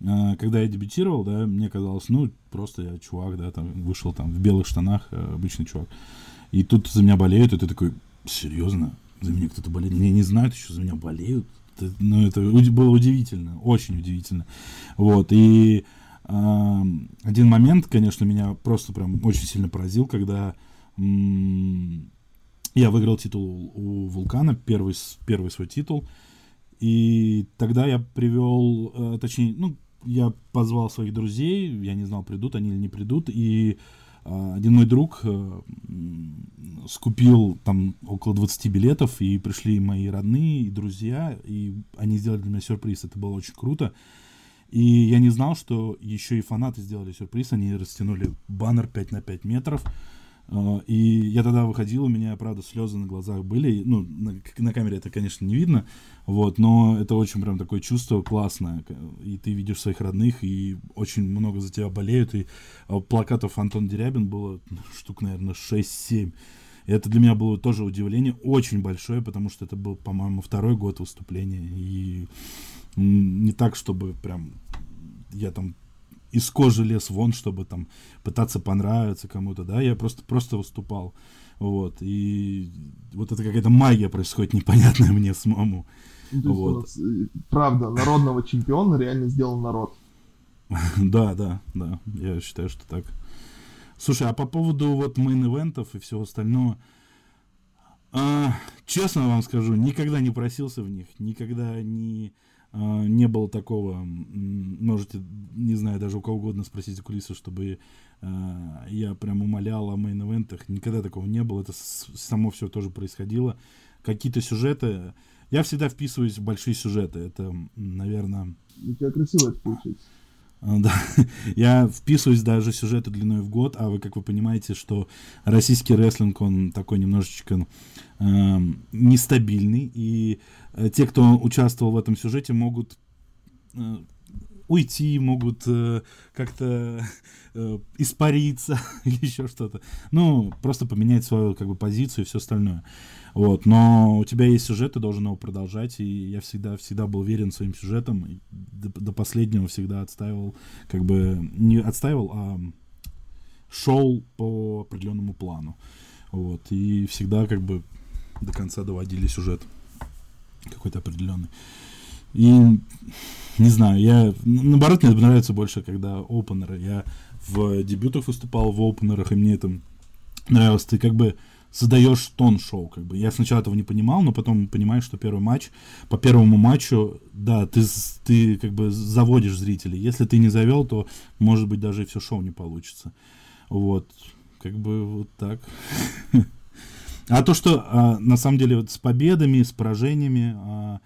когда я дебютировал, да, мне казалось, просто я чувак, да, там, вышел там в белых штанах, обычный чувак, и тут за меня болеют, и ты такой, серьезно, за меня кто-то болеет, меня не знают еще, за меня болеют, это было удивительно, очень удивительно, вот, и один момент, конечно, меня просто прям очень сильно поразил, когда я выиграл титул у Вулкана, первый свой титул, и тогда я привел, точнее, я позвал своих друзей, я не знал, придут они или не придут, и один мой друг скупил там около 20 билетов, и пришли мои родные и друзья, и они сделали для меня сюрприз, это было очень круто. И я не знал, что еще и фанаты сделали сюрприз. Они растянули баннер 5x5 метров. И я тогда выходил, у меня, правда, слезы на глазах были. Ну, на камере это, конечно, не видно. Вот, но это очень прям такое чувство классное. И ты видишь своих родных, и очень много за тебя болеют. И плакатов Антон Дерябин было штук, наверное, 6-7. И это для меня было тоже удивление очень большое, потому что это был, по-моему, второй год выступления. И не так, чтобы прям я там из кожи лез вон, чтобы там пытаться понравиться кому-то, да, я просто выступал, вот, и вот это какая-то магия происходит непонятная мне самому, вот. Правда, народного чемпиона реально сделал народ. Да, я считаю, что так. Слушай, а по поводу вот мейн-ивентов и всего остального, честно вам скажу, никогда не просился в них, никогда не было такого, можете, не знаю, даже у кого угодно спросить у кулисы, чтобы я прям умолял о мейн-эвентах. Никогда такого не было, это само все тоже происходило. Какие-то сюжеты, я всегда вписываюсь в большие сюжеты, это, наверное... У тебя красиво это получается. Да, я вписываюсь даже в сюжеты длиной в год, а вы, как вы понимаете, что российский рестлинг, он такой немножечко нестабильный, и те, кто участвовал в этом сюжете, могут уйти, могут как-то испариться, еще что-то, ну, просто поменять свою, как бы, позицию и все остальное, вот, но у тебя есть сюжет, ты должен его продолжать, и я всегда был верен своим сюжетам, и до последнего всегда отстаивал, как бы, не отстаивал, а шел по определенному плану, вот, и всегда, как бы, до конца доводили сюжет какой-то определенный. И не знаю, я, наоборот, мне нравится больше, когда опенеры. Я в дебютах выступал в опенерах, и мне это нравилось. Ты как бы создаешь тон шоу, как бы. Я сначала этого не понимал, но потом понимаешь, что первый матч, по первому матчу, да, ты как бы заводишь зрителей. Если ты не завел, то, может быть, даже и все шоу не получится. Вот, как бы вот так. А то, что на самом деле вот с победами, с поражениями...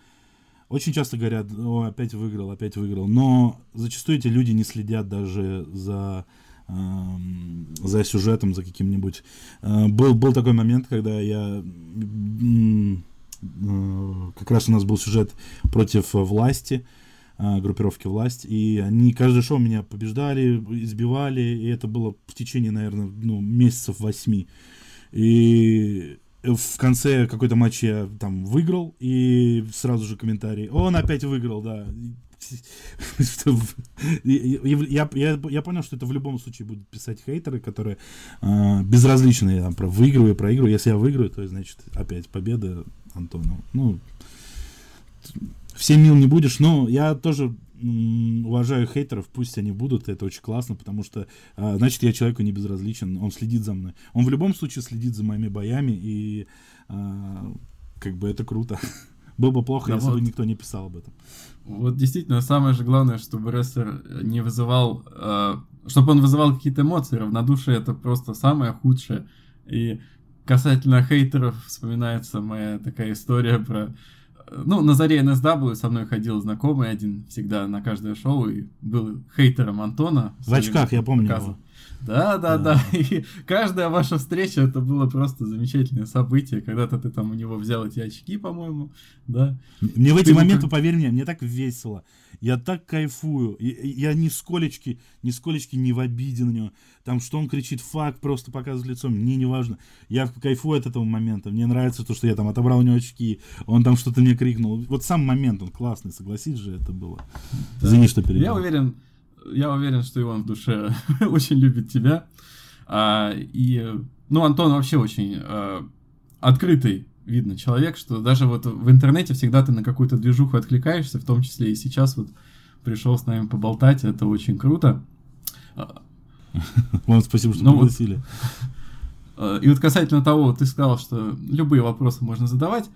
Очень часто говорят, опять выиграл, но зачастую эти люди не следят даже за сюжетом, за каким-нибудь. Был такой момент, когда я, как раз у нас был сюжет против власти, группировки «Власть», и они каждое шоу меня побеждали, избивали, и это было в течение, наверное, месяцев 8, и... В конце какой-то матч я там выиграл, и сразу же комментарий: он опять выиграл, да. Я понял, что это в любом случае будут писать хейтеры, которые безразличны, я там проигрываю. Если я выиграю, то значит опять победа Антону. Ну, всем мил не будешь, но я тоже уважаю хейтеров, пусть они будут, это очень классно, потому что, значит, я человеку не безразличен, он следит за мной. Он в любом случае следит за моими боями, и как бы это круто. Было бы плохо, если бы никто не писал об этом. Вот действительно, самое же главное, чтобы рестлер не вызывал, чтобы он вызывал какие-то эмоции, равнодушие — это просто самое худшее. И касательно хейтеров вспоминается моя такая история про... Ну, на заре NSW со мной ходил знакомый один всегда на каждое шоу и был хейтером Антона. В очках, я помню его. Да. И каждая ваша встреча — это было просто замечательное событие. Когда-то ты там у него взял эти очки, по-моему, да. Мне в эти моменты, поверь мне так весело. Я так кайфую. Я нисколечки не в обиде на него. Там, что он кричит «фак», просто показывает лицом, мне не важно. Я кайфую от этого момента. Мне нравится то, что я там отобрал у него очки. Он там что-то мне крикнул. Вот сам момент, он классный, согласись же, это было. Да. Извини, что перебил. Я уверен, что и он в душе очень любит тебя. Антон вообще очень открытый, видно, человек, что даже вот в интернете всегда ты на какую-то движуху откликаешься, в том числе и сейчас вот пришел с нами поболтать, это очень круто. Вам спасибо, что пригласили. И вот касательно того, ты сказал, что любые вопросы можно задавать,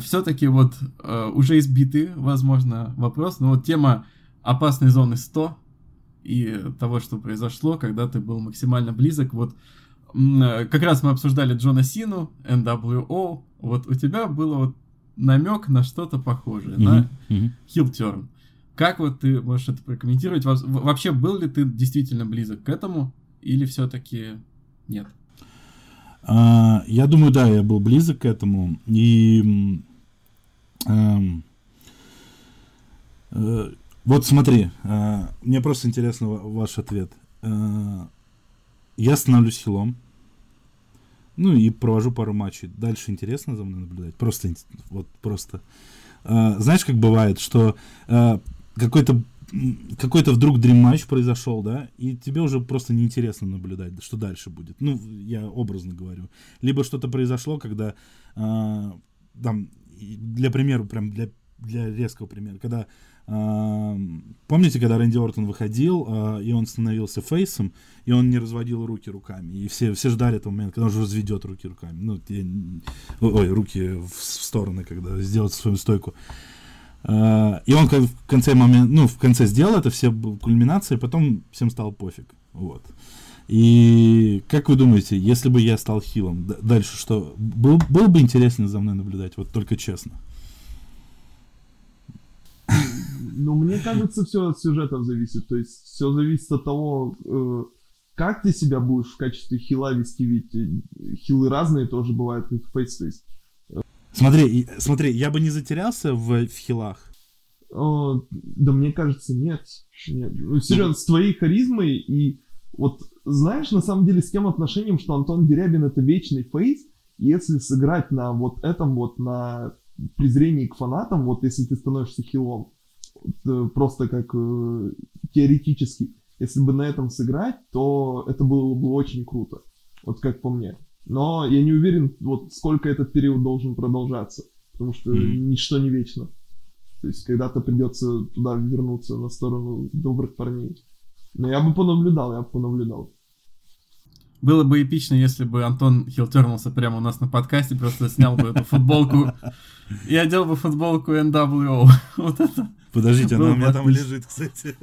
все-таки вот уже избитый, возможно, вопрос, но вот тема опасной зоны 100 и того, что произошло, когда ты был максимально близок, вот как раз мы обсуждали Джона Сину, NWO, вот у тебя было вот намек на что-то похожее, на heel turn. Как вот ты можешь это прокомментировать? Вообще, был ли ты действительно близок к этому, или все-таки нет? Я думаю, да, я был близок к этому. И вот смотри, мне просто интересно ваш ответ. Я становлюсь хилом. Ну и провожу пару матчей. Дальше интересно за мной наблюдать. Просто, вот просто. Знаешь, как бывает, что какой-то вдруг дрим-матч произошел, да, и тебе уже просто неинтересно наблюдать, что дальше будет. Ну, я образно говорю. Либо что-то произошло, когда, там, для примера, прям для резкого примера, когда, помните, когда Рэнди Ортон выходил, и он становился фейсом, и он не разводил руки руками, и все ждали этого момента, когда он уже разведет руки руками, руки в стороны, когда сделает свою стойку. И он в конце сделал это, все кульминации, потом всем стало пофиг. Вот. И как вы думаете, если бы я стал хилом, дальше что? Было бы интересно за мной наблюдать, вот только честно. Ну, мне кажется, все от сюжетов зависит. То есть все зависит от того, как ты себя будешь в качестве хила вести, ведь хилы разные тоже бывают, как фейс. То есть Смотри, я бы не затерялся в хилах? Да мне кажется, нет. Ну, серьезно, с твоей харизмой и вот, знаешь, на самом деле с тем отношением, что Антон Дерябин — это вечный фейс, если сыграть на вот этом вот, на презрении к фанатам, вот если ты становишься хилом, просто как теоретически, если бы на этом сыграть, то это было бы очень круто, вот как по мне. Но я не уверен, вот сколько этот период должен продолжаться, потому что ничто не вечно. То есть когда-то придется туда вернуться, на сторону добрых парней. Но я бы понаблюдал. Было бы эпично, если бы Антон хилтернулся прямо у нас на подкасте, просто снял бы эту футболку и одел бы футболку NWO. Вот это. Подождите, она у меня там лежит, кстати.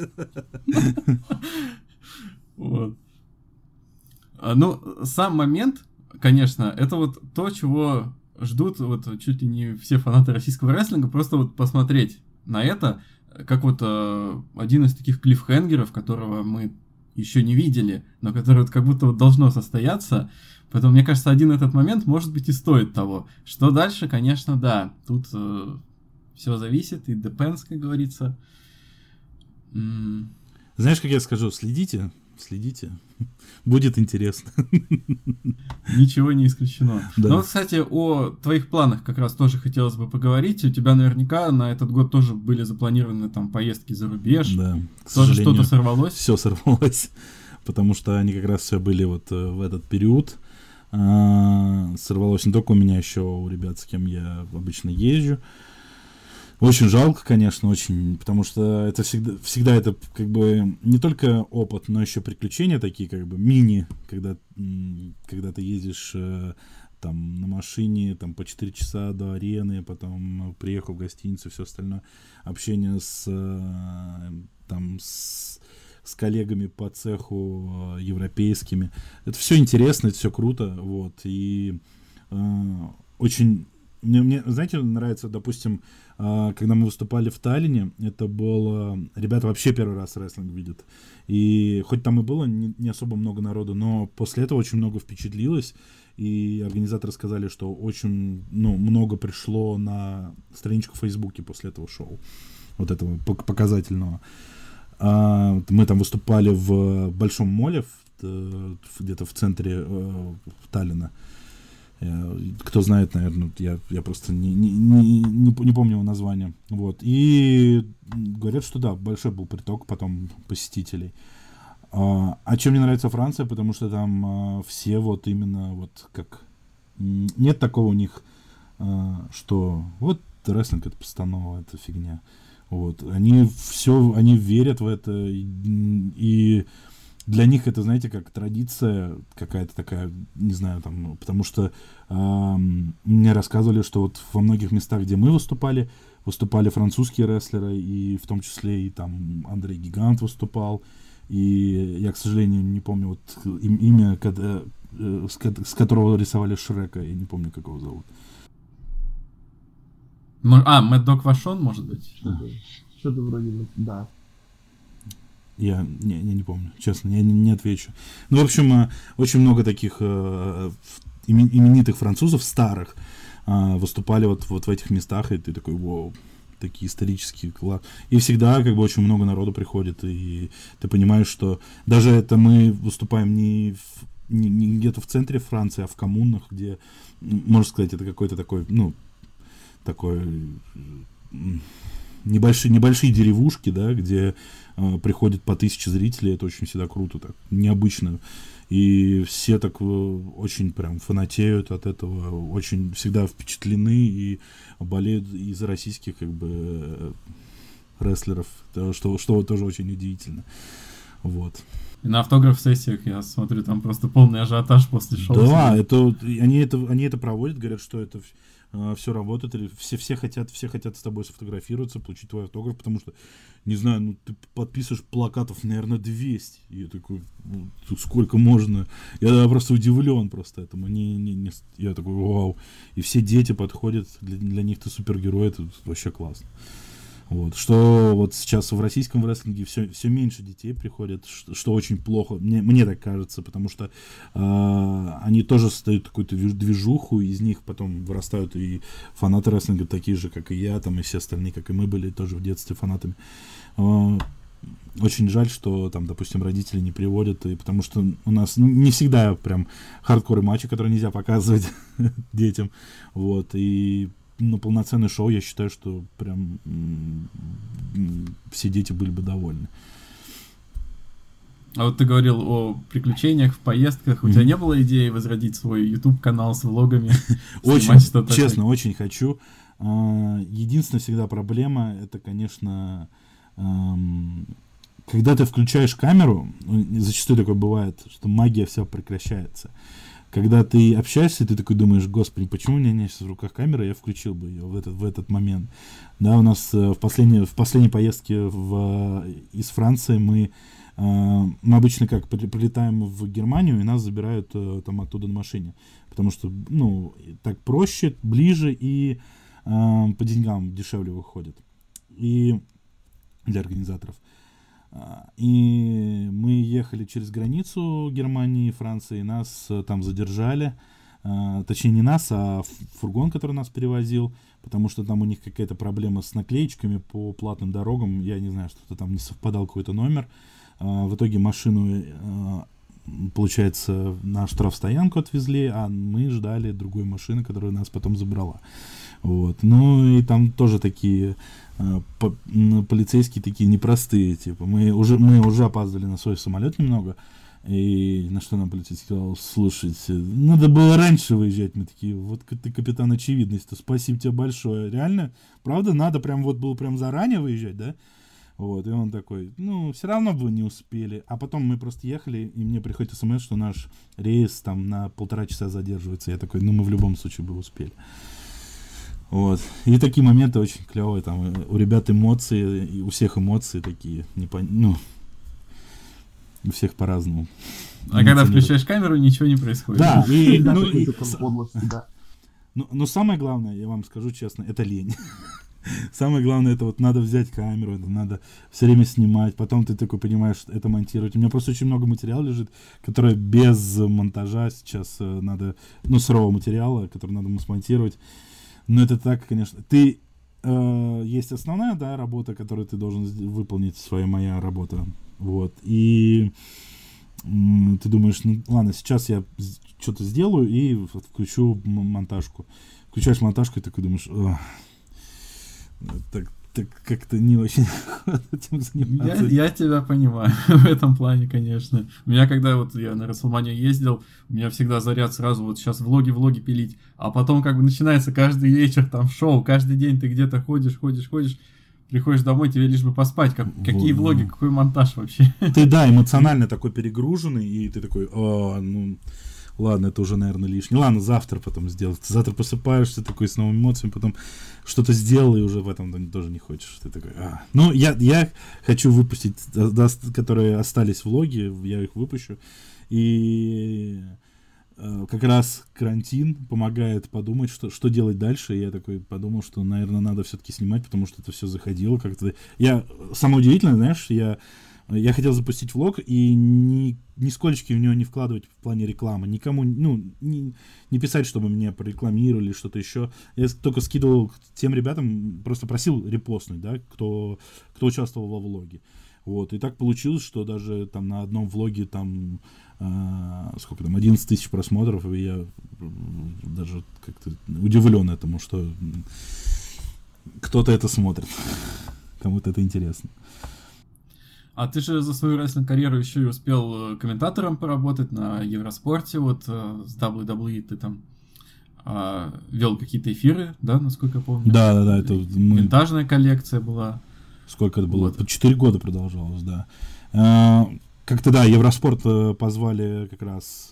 Вот. Ну, сам момент, конечно, это вот то, чего ждут вот чуть ли не все фанаты российского рестлинга, просто вот посмотреть на это, как вот один из таких клиффхенгеров, которого мы еще не видели, но который вот как будто вот должно состояться. Поэтому, мне кажется, один этот момент, может быть, и стоит того. Что дальше, конечно, да, тут все зависит, и depends, как говорится. Знаешь, как я скажу, следите. Будет интересно. Ничего не исключено. Да. Ну, кстати, о твоих планах как раз тоже хотелось бы поговорить. У тебя наверняка на этот год тоже были запланированы там поездки за рубеж. Да, к тоже что-то сорвалось? Все сорвалось, потому что они как раз все были вот в этот период. Сорвалось не только у меня, еще у ребят, с кем я обычно езжу. Очень жалко, конечно, очень, потому что это всегда это как бы не только опыт, но еще приключения такие, как бы мини, когда ты ездишь там на машине там, по 4 часа до арены, потом приехал в гостиницу, все остальное, общение с коллегами по цеху европейскими. Это все интересно, это все круто, вот, и очень... Мне, знаете, нравится, допустим, когда мы выступали в Таллине, это было... Ребята вообще первый раз рестлинг видят. И хоть там и было не особо много народу, но после этого очень много впечатлилось. И организаторы сказали, что очень много пришло на страничку в Фейсбуке после этого шоу. Вот этого показательного. Мы там выступали в Большом моле, где-то в центре Таллина. Кто знает, наверное, я просто не помню его название. Вот. И говорят, что да, большой был приток потом посетителей. А чем мне нравится Франция, потому что там все вот именно вот как... Нет такого у них, что вот рестлинг — это постанова, это фигня. Вот. Они верят в это и... Для них это, знаете, как традиция какая-то такая, не знаю, там, потому что мне рассказывали, что вот во многих местах, где мы выступали французские рестлеры, и в том числе и там Андрей Гигант выступал, и я, к сожалению, не помню вот имя, с которого рисовали Шрека, я не помню, как его зовут. Мэтт Док Вашон, может быть? Что-то вроде, да. Я не помню, честно, я не отвечу. Ну, в общем, очень много таких именитых французов, старых, выступали вот в этих местах, и ты такой, вау, такие исторические классы. И всегда, как бы, очень много народу приходит, и ты понимаешь, что даже это мы выступаем не где-то в центре Франции, а в коммунах, где, можно сказать, это какой-то такой, ну, такой... Небольшие деревушки, да, где приходит по 1000 зрителей, это очень всегда круто, так необычно. И все так очень прям фанатеют от этого, очень всегда впечатлены и болеют и за российских, как бы, рестлеров, что тоже очень удивительно. Вот. И на автограф-сессиях, я смотрю, там просто полный ажиотаж после шоу. Да, это, они это проводят, говорят, что это... все работает, или все хотят с тобой сфотографироваться, получить твой автограф, потому что, не знаю, ну, ты подписываешь плакатов, наверное, 200. И я такой, ну, тут сколько можно? Я просто удивлен просто этому. Не, я такой, вау. И все дети подходят, для них ты супергерой, это вообще классно. Вот. Что вот сейчас в российском рестлинге все меньше детей приходят, что очень плохо, мне так кажется, потому что они тоже создают какую-то движуху, из них потом вырастают и фанаты рестлинга, такие же, как и я, там, и все остальные, как и мы были тоже в детстве фанатами. Очень жаль, что там, допустим, родители не приводят, и потому что у нас не всегда прям хардкоры матчи, которые нельзя показывать детям, вот, и... на полноценное шоу, я считаю, что прям все дети были бы довольны. А вот ты говорил о приключениях в поездках. У тебя не было идеи возродить свой YouTube-канал с влогами? Очень, честно, очень хочу. Единственная всегда проблема, это, конечно, когда ты включаешь камеру, зачастую такое бывает, что магия вся прекращается. Когда ты общаешься, ты такой думаешь, господи, почему у меня сейчас в руках камера, я включил бы ее в этот момент. Да, у нас в последней поездке из Франции мы обычно как прилетаем в Германию, и нас забирают там оттуда на машине. Потому что, ну, так проще, ближе и по деньгам дешевле выходит. И для организаторов. И мы ехали через границу Германии и Франции, нас там задержали, точнее не нас, а фургон, который нас перевозил, потому что там у них какая-то проблема с наклеечками по платным дорогам, я не знаю, что-то там не совпадал какой-то номер, в итоге машину, получается, на штрафстоянку отвезли, а мы ждали другой машины, которая нас потом забрала. Вот. Ну и там тоже такие полицейские такие непростые, типа, мы уже опаздывали на свой самолет немного, и на что нам полицейский сказал, слушайте, надо было раньше выезжать, мы такие, вот ты капитан очевидности, спасибо тебе большое, реально, правда, надо прям вот было прям заранее выезжать, да? Вот, и он такой, ну, все равно бы не успели. А потом мы просто ехали, и мне приходит смс, что наш рейс там на 1,5 часа задерживается. Я такой, ну, мы в любом случае бы успели. Вот. И такие моменты очень клевые. Там у ребят эмоции, и у всех эмоции такие, ну, у всех по-разному. А когда включаешь камеру, ничего не происходит. Да, но самое главное, я вам скажу честно, это лень. Самое главное, это вот надо взять камеру, это надо все время снимать, потом ты такой понимаешь, это монтировать. У меня просто очень много материала лежит, которое без монтажа сейчас надо, ну, сырого материала, который надо смонтировать. Но это так, конечно. Ты, есть основная, да, работа, которую ты должен выполнить, своя моя работа, вот, и ты думаешь, ну, ладно, сейчас я что-то сделаю и включу монтажку. Включаешь монтажку и такой думаешь... Так как-то не очень этим заниматься. Я тебя понимаю в этом плане, конечно. У меня, когда вот я на WrestleMania ездил, у меня всегда заряд сразу, вот сейчас влоги пилить, а потом как бы начинается каждый вечер там шоу, каждый день ты где-то ходишь, приходишь домой, тебе лишь бы поспать. Какие влоги, какой монтаж вообще? Ты, да, эмоционально такой перегруженный, и ты такой, ладно, это уже, наверное, лишнее. Ладно, завтра потом сделать. Завтра просыпаешься такой с новыми эмоциями, потом что-то сделал, и уже в этом тоже не хочешь. Ты такой, Ну, я хочу выпустить, которые остались влоги, я их выпущу. И как раз карантин помогает подумать, что делать дальше. Я такой подумал, что, наверное, надо все-таки снимать, потому что это все заходило как-то. Я, самое удивительное, знаешь, я хотел запустить влог и нисколечки в него не вкладывать в плане рекламы. Никому, не писать, чтобы меня прорекламировали, что-то еще. Я только скидывал тем ребятам, просто просил репостнуть, да, кто участвовал во влоге. Вот, и так получилось, что даже там на одном влоге там, 11 тысяч просмотров, и я даже как-то удивлен этому, что кто-то это смотрит, кому-то это интересно. А ты же за свою рестлинг-карьеру еще и успел комментатором поработать на Евроспорте, вот с WWE ты там вел какие-то эфиры, да, насколько я помню? Да, это винтажная коллекция была. Сколько это было? 4 года продолжалось, да. Как-то, да, Евроспорт позвали как раз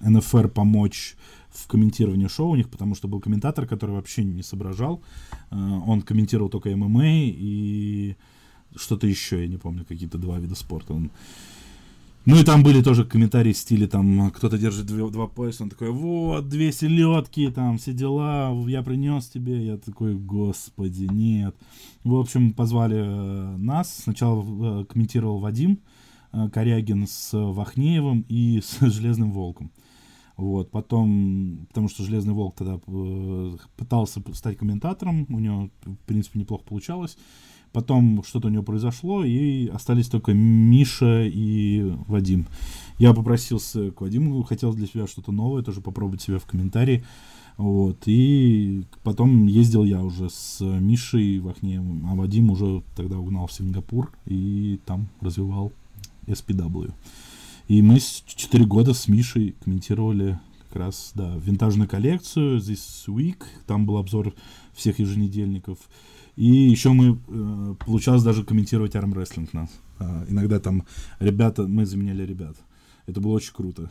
НФР помочь в комментировании шоу у них, потому что был комментатор, который вообще не соображал. Он комментировал только ММА и что-то еще, я не помню, какие-то 2 вида спорта. Ну и там были тоже комментарии в стиле, там, кто-то держит 2 пояса, он такой, вот, 2 селедки, там, все дела, я принес тебе, я такой, господи, нет. В общем, позвали нас, сначала комментировал Вадим Корягин с Вахнеевым и с Железным Волком. Вот, потом, потому что Железный Волк тогда пытался стать комментатором, у него, в принципе, неплохо получалось. Потом что-то у него произошло, и остались только Миша и Вадим. Я попросился к Вадиму, хотел для себя что-то новое, тоже попробовать себя в комментарии. Вот. И потом ездил я уже с Мишей Вахнеевым, а Вадим уже тогда угнал в Сингапур и там развивал SPW. И мы 4 года с Мишей комментировали как раз, да, винтажную коллекцию, This Week, там был обзор всех еженедельников. И еще мы получалось даже комментировать армрестлинг нас. Иногда там ребята, мы заменяли ребят. Это было очень круто.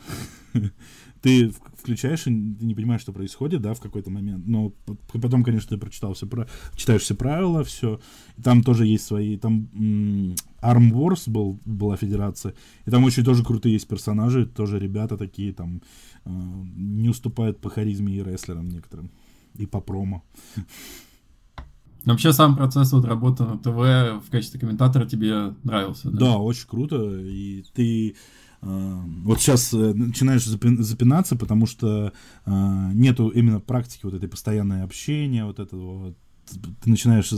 Ты включаешь и не понимаешь, что происходит, да, в какой-то момент. Но потом, конечно, ты читаешь все правила, все. Там тоже есть свои. Там Arm Wars была федерация. И там очень тоже крутые есть персонажи. Тоже ребята такие там не уступают по харизме и рестлерам некоторым. И по промо. Вообще сам процесс вот работы на ТВ в качестве комментатора тебе нравился, да? Да, очень круто, и ты вот сейчас начинаешь запинаться, потому что нету именно практики вот этой постоянное общение, вот этого вот. Ты начинаешь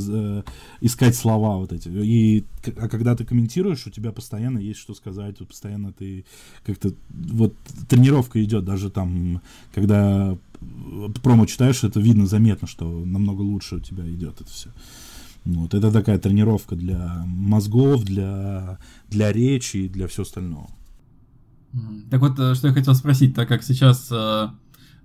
искать слова вот эти, а когда ты комментируешь, у тебя постоянно есть что сказать, вот постоянно ты как-то, вот тренировка идет, даже там, когда промо читаешь, это видно, заметно, что намного лучше у тебя идет это все. Вот, это такая тренировка для мозгов, для речи и для всего остального. Так вот, что я хотел спросить, так как сейчас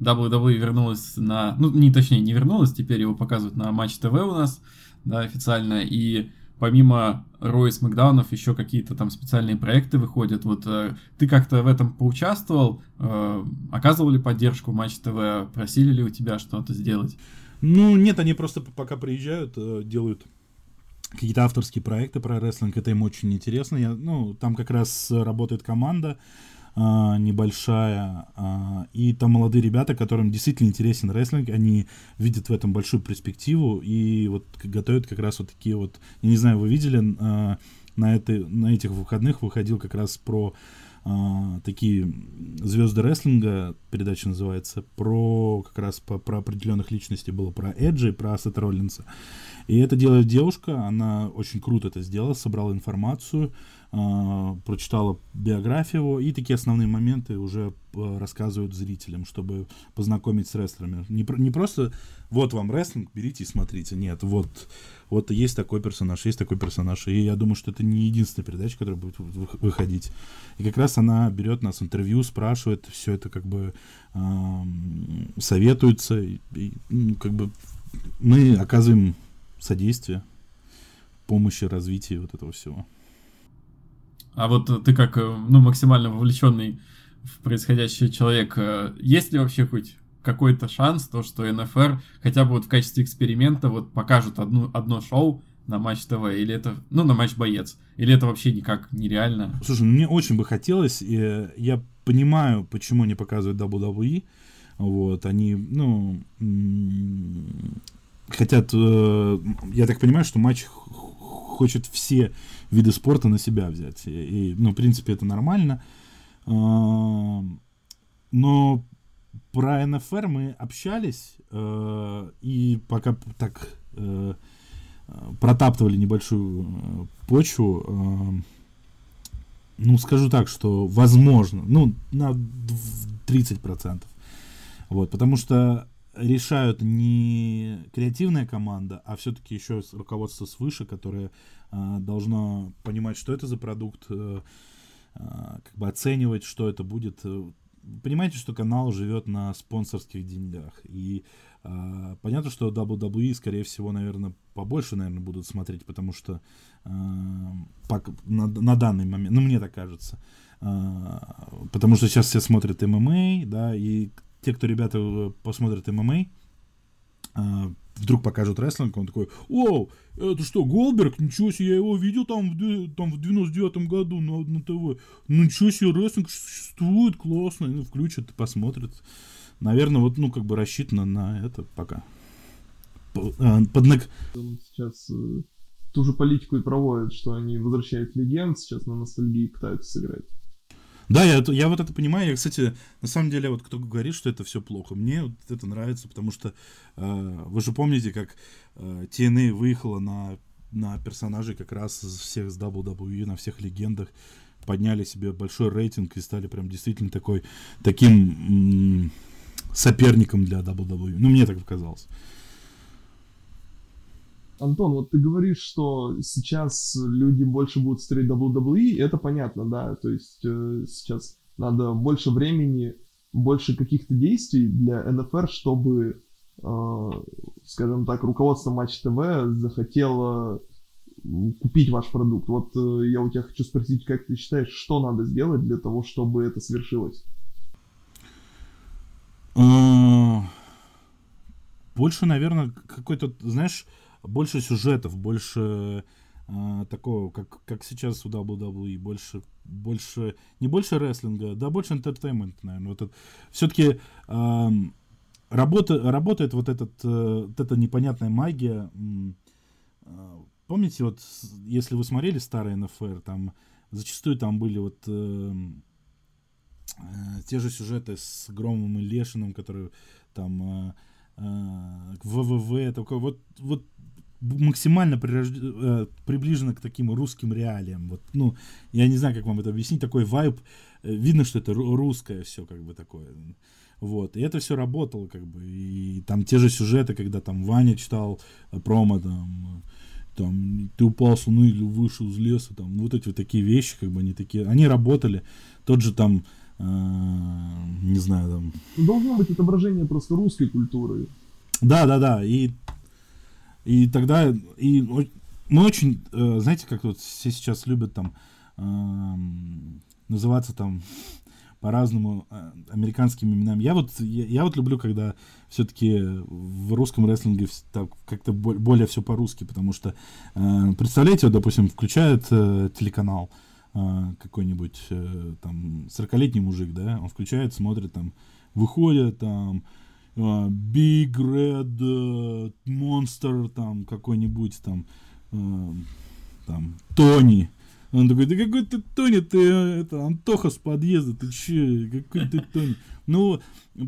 WWE вернулась на... не вернулась, теперь его показывают на Матч ТВ у нас, да, официально, и помимо Ро и Смэкдаунов еще какие-то там специальные проекты выходят, вот ты как-то в этом поучаствовал, оказывал ли поддержку Матч ТВ, просили ли у тебя что-то сделать? Нет, они просто пока приезжают, делают какие-то авторские проекты про рестлинг, это им очень интересно, там как раз работает команда, небольшая, и там молодые ребята, которым действительно интересен рестлинг, они видят в этом большую перспективу и вот готовят как раз вот такие вот, я не знаю, вы видели, на этих выходных выходил как раз про такие звезды рестлинга, передача называется, про определенных личностей было, про Эджа и про Сета Роллинса. И это делает девушка, она очень круто это сделала, собрала информацию, прочитала биографию, и такие основные моменты уже рассказывают зрителям, чтобы познакомить с рестлерами. Не просто вот вам рестлинг, берите и смотрите. Нет, вот есть такой персонаж. И я думаю, что это не единственная передача, которая будет выходить. И как раз она берет нас интервью, спрашивает, все это как бы советуется. И как бы мы оказываем содействие, помощи, развитию вот этого всего. А вот ты как, максимально вовлеченный в происходящее человек, есть ли вообще хоть какой-то шанс, то, что НФР хотя бы вот в качестве эксперимента вот покажут одно шоу на Матч ТВ, или это, на Матч Боец, или это вообще никак нереально? Слушай, мне очень бы хотелось, и я понимаю, почему не показывают WWE. Вот, они, ну, хотят, я так понимаю, что матч хочет все виды спорта на себя взять. И, ну, в принципе, это нормально. Но про НФР мы общались, и пока так протаптывали небольшую почву, ну, скажу так, что возможно, ну, на 30%. Вот, потому что решают не креативная команда, а все-таки еще руководство свыше, которое должно понимать, что это за продукт, как бы оценивать, что это будет. Понимаете, что канал живет на спонсорских деньгах. И понятно, что WWE, скорее всего, наверное, побольше, наверное, будут смотреть, потому что на данный момент, ну, мне так кажется, потому что сейчас все смотрят ММА, да, и те, кто, ребята, посмотрят ММА, вдруг покажут рестлинг, он такой: «О, это что, Голберг? Ничего себе, я его видел там в 99-м году на ТВ. Ну, ничего себе, рестлинг существует, классно». Ну, включат, посмотрят. Наверное, вот, ну, как бы рассчитано на это пока. Сейчас ту же политику и проводят, что они возвращают легенд, сейчас на ностальгии пытаются сыграть. Да, я вот это понимаю. Я, кстати, на самом деле, вот кто говорит, что это все плохо, мне вот это нравится, потому что вы же помните, как TNA выехала на персонажей как раз из всех с WWE, на всех легендах, подняли себе большой рейтинг и стали прям действительно таким соперником для WWE. Ну, мне так показалось. Антон, вот ты говоришь, что сейчас люди больше будут смотреть WWE, это понятно, да, то есть сейчас надо больше времени, больше каких-то действий для НФР, чтобы, скажем так, руководство Матч ТВ захотело купить ваш продукт. Вот я у тебя хочу спросить, как ты считаешь, что надо сделать для того, чтобы это свершилось? Больше, наверное, какой-то, знаешь... Больше сюжетов, больше такого, как сейчас у WWE, больше не больше рестлинга, да, больше энтертеймент, наверное. Вот это. Все-таки работает вот эта непонятная магия. Помните, вот если вы смотрели старые НФР, там зачастую там были вот те же сюжеты с Громом и Лешиным, которые там ВВВ, такой вот максимально приближено к таким русским реалиям. Вот, ну, я не знаю, как вам это объяснить. Такой вайб. Видно, что это русское все, как бы, такое. Вот. И это все работало, как бы. И там те же сюжеты, когда там Ваня читал промо, там ты упал с луны или вышел из леса, там, вот эти вот такие вещи, как бы, они такие. Они работали. Тот же там, не знаю, там... Должно быть отображение просто русской культуры. Да. И тогда... И мы очень... Знаете, как вот все сейчас любят там называться там по-разному американскими именами. Я вот люблю, когда все-таки в русском рестлинге так, как-то более все по-русски, потому что, представляете, вот, допустим, включают телеканал какой-нибудь там 40-летний мужик, да, он включает, смотрит, там, выходит, там, Big Red Monster, там, какой-нибудь, там, там, Тони. Он такой: да какой ты Тони, ты, это, Антоха с подъезда, ты че, какой ты Тони? Ну,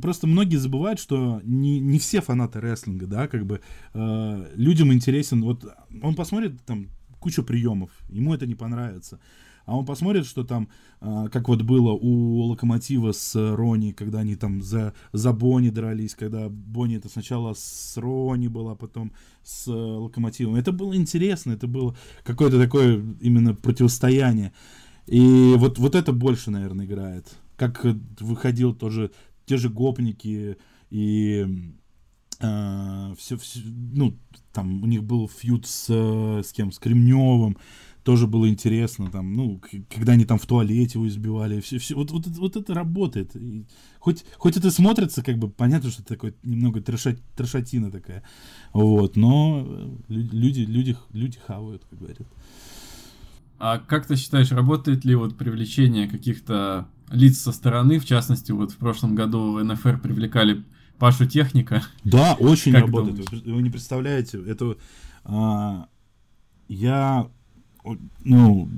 просто многие забывают, что не все фанаты рестлинга, да, как бы, людям интересен, вот, он посмотрит, там, кучу приемов, ему это не понравится. А он посмотрит, что там, как вот было у Локомотива с Ронни, когда они там за Бонни дрались, когда Бонни это сначала с Ронни была, потом с Локомотивом. Это было интересно, это было какое-то такое именно противостояние. И вот это больше, наверное, играет. Как выходил тоже те же гопники и... все, ну, там у них был фьюд с кем? С Кремневым. Тоже было интересно, там, ну, когда они там в туалете его избивали, все, вот это работает. И хоть это смотрится, как бы, понятно, что это такое немного трешатина такая, вот, но люди хавают, как говорят. А как ты считаешь, работает ли вот привлечение каких-то лиц со стороны. В частности, вот в прошлом году в НФР привлекали Пашу Техника. Да, очень как работает. Вы не представляете, это... Я, ну,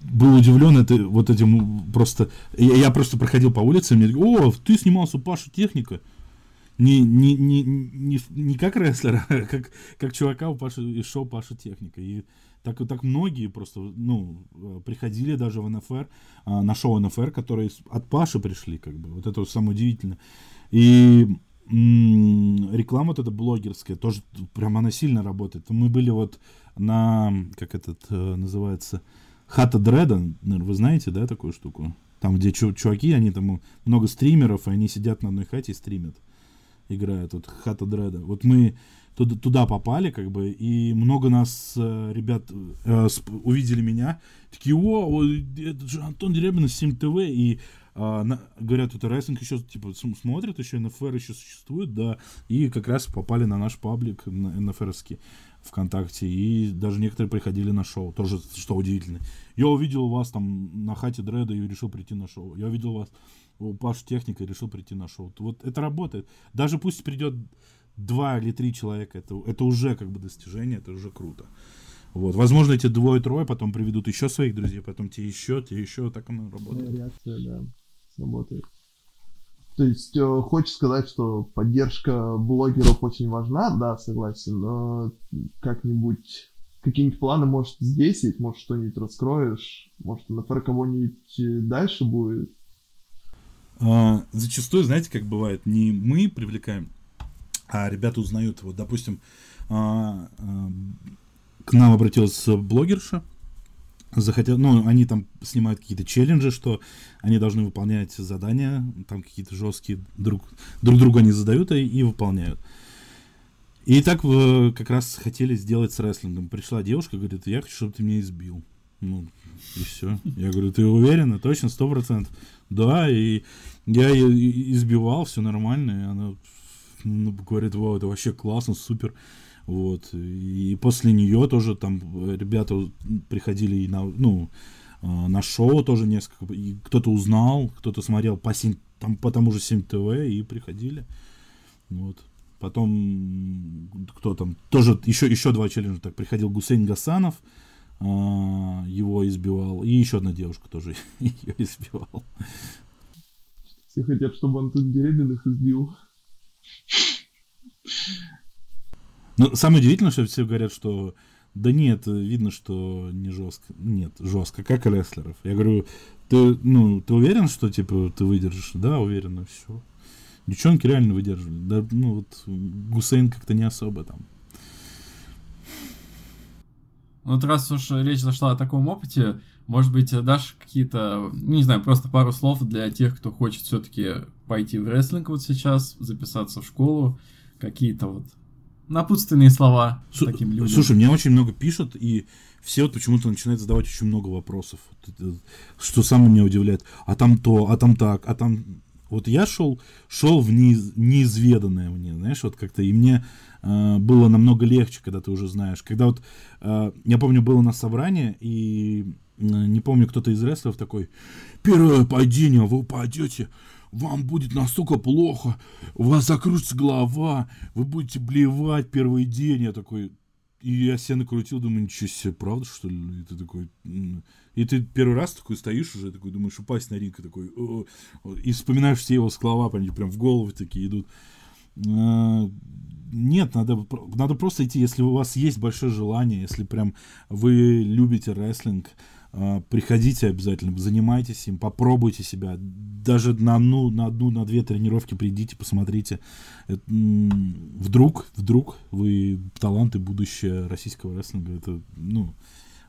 был удивлен это, вот этим просто... Я просто проходил по улице, и мне говорят: о, ты снимался у Паши Техника. Не как рестлера, а как чувака у Паши, из шоу Паши Техника. И так многие просто, ну, приходили даже в НФР, на шоу НФР, которые от Паши пришли, как бы. Вот это самое удивительное. И... реклама вот эта блогерская тоже прям она сильно работает. Мы были вот на, как этот называется, Хата Дреда, вы знаете, да, такую штуку? Там, где чуваки, они там много стримеров, и они сидят на одной хате и стримят, играют. Вот Хата Дреда. Вот мы туда попали, как бы, и много нас ребят увидели меня, такие: о, это же Антон Дерябин из 7ТВ, и говорят, это рестлинг еще, типа, смотрят, еще НФР еще существует, да, и как раз попали на наш паблик, на НФРовский, ВКонтакте, и даже некоторые приходили на шоу, тоже, что удивительно. Я увидел вас там на Хате Дреда и решил прийти на шоу, я увидел вас у Паши Техника и решил прийти на шоу. Вот это работает, даже пусть придет 2 или 3 человека, это уже как бы достижение, это уже круто. Вот. Возможно, эти 2-3 потом приведут еще своих друзей, потом те еще, так оно работает. Реакция, да, работает. То есть, хочешь сказать, что поддержка блогеров очень важна, да, согласен, но как-нибудь, какие-нибудь планы, может, здесь есть, может, что-нибудь раскроешь, может, например, кого-нибудь дальше будет? Зачастую, знаете, как бывает, не мы привлекаем, а ребята узнают. Вот, допустим, к нам обратилась блогерша, захотела, ну, они там снимают какие-то челленджи, что они должны выполнять задания, там какие-то жесткие друг другу они задают и выполняют. И так как раз хотели сделать с рестлингом. Пришла девушка, говорит: я хочу, чтобы ты меня избил. Ну, и все. Я говорю: ты уверена? Точно, 100%? Да, и я избивал, все нормально, и она, ну, говорит: вау, это вообще классно, супер. Вот, и после нее тоже там ребята приходили и на шоу тоже несколько, и кто-то узнал, кто-то смотрел по тому же 7 ТВ и приходили, вот, потом кто там, тоже еще 2 челленджа, так, приходил Гусейн Гасанов, его избивал, и еще одна девушка тоже ее избивала. Все хотят, чтобы он тут Дерябиных избил. Но самое удивительное, что все говорят, что да нет, видно, что не жестко. Нет, жестко, как и рестлеров. Я говорю: ты уверен, что типа ты выдержишь? Да, уверен, все. Девчонки реально выдерживали. Да, ну вот Гусейн как-то не особо там. Вот раз уж речь зашла о таком опыте, может быть, дашь какие-то, не знаю, просто пару слов для тех, кто хочет все-таки пойти в рестлинг вот сейчас, записаться в школу, какие-то вот напутственные слова таким людям. Слушай, мне очень много пишут, и все вот почему-то начинают задавать очень много вопросов, что самое меня удивляет. А там то, а там так, а там... Вот я шел в неизведанное мне, знаешь, вот как-то, и мне было намного легче, когда ты уже знаешь. Когда вот, я помню, было на собрании, и не помню, кто-то из рестлеров такой: первое падение, вы упадете, вам будет настолько плохо, у вас закрутится голова, вы будете блевать первый день. Я такой, и я себя накрутил, думаю: ничего себе, правда, что ли? И ты такой, и ты первый раз такой стоишь уже, такой думаешь: упасть на ринг, и такой, и вспоминаешь все его слова, они прям в голову такие идут. Нет, надо просто идти, если у вас есть большое желание, если прям вы любите рестлинг, приходите обязательно, занимайтесь им, попробуйте себя. Даже на 2 тренировки придите, посмотрите. Вдруг вы таланты будущее российского рестлинга. Это, ну,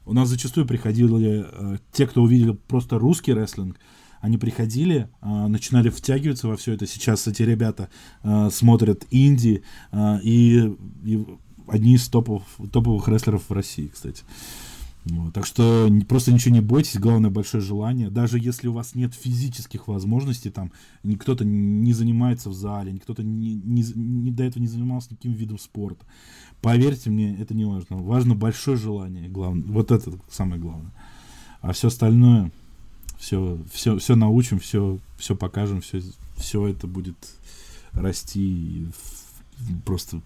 у нас зачастую приходили те, кто увидели просто русский рестлинг. Они приходили, начинали втягиваться во все это. Сейчас эти ребята смотрят инди, и одни из топовых рестлеров в России, кстати. Вот, так что просто ничего не бойтесь, главное большое желание. Даже если у вас нет физических возможностей, там кто-то не занимается в зале, кто-то до этого не занимался никаким видом спорта. Поверьте мне, это не важно. Важно большое желание, главное. Вот это самое главное. А все остальное все научим, все покажем, все это будет расти просто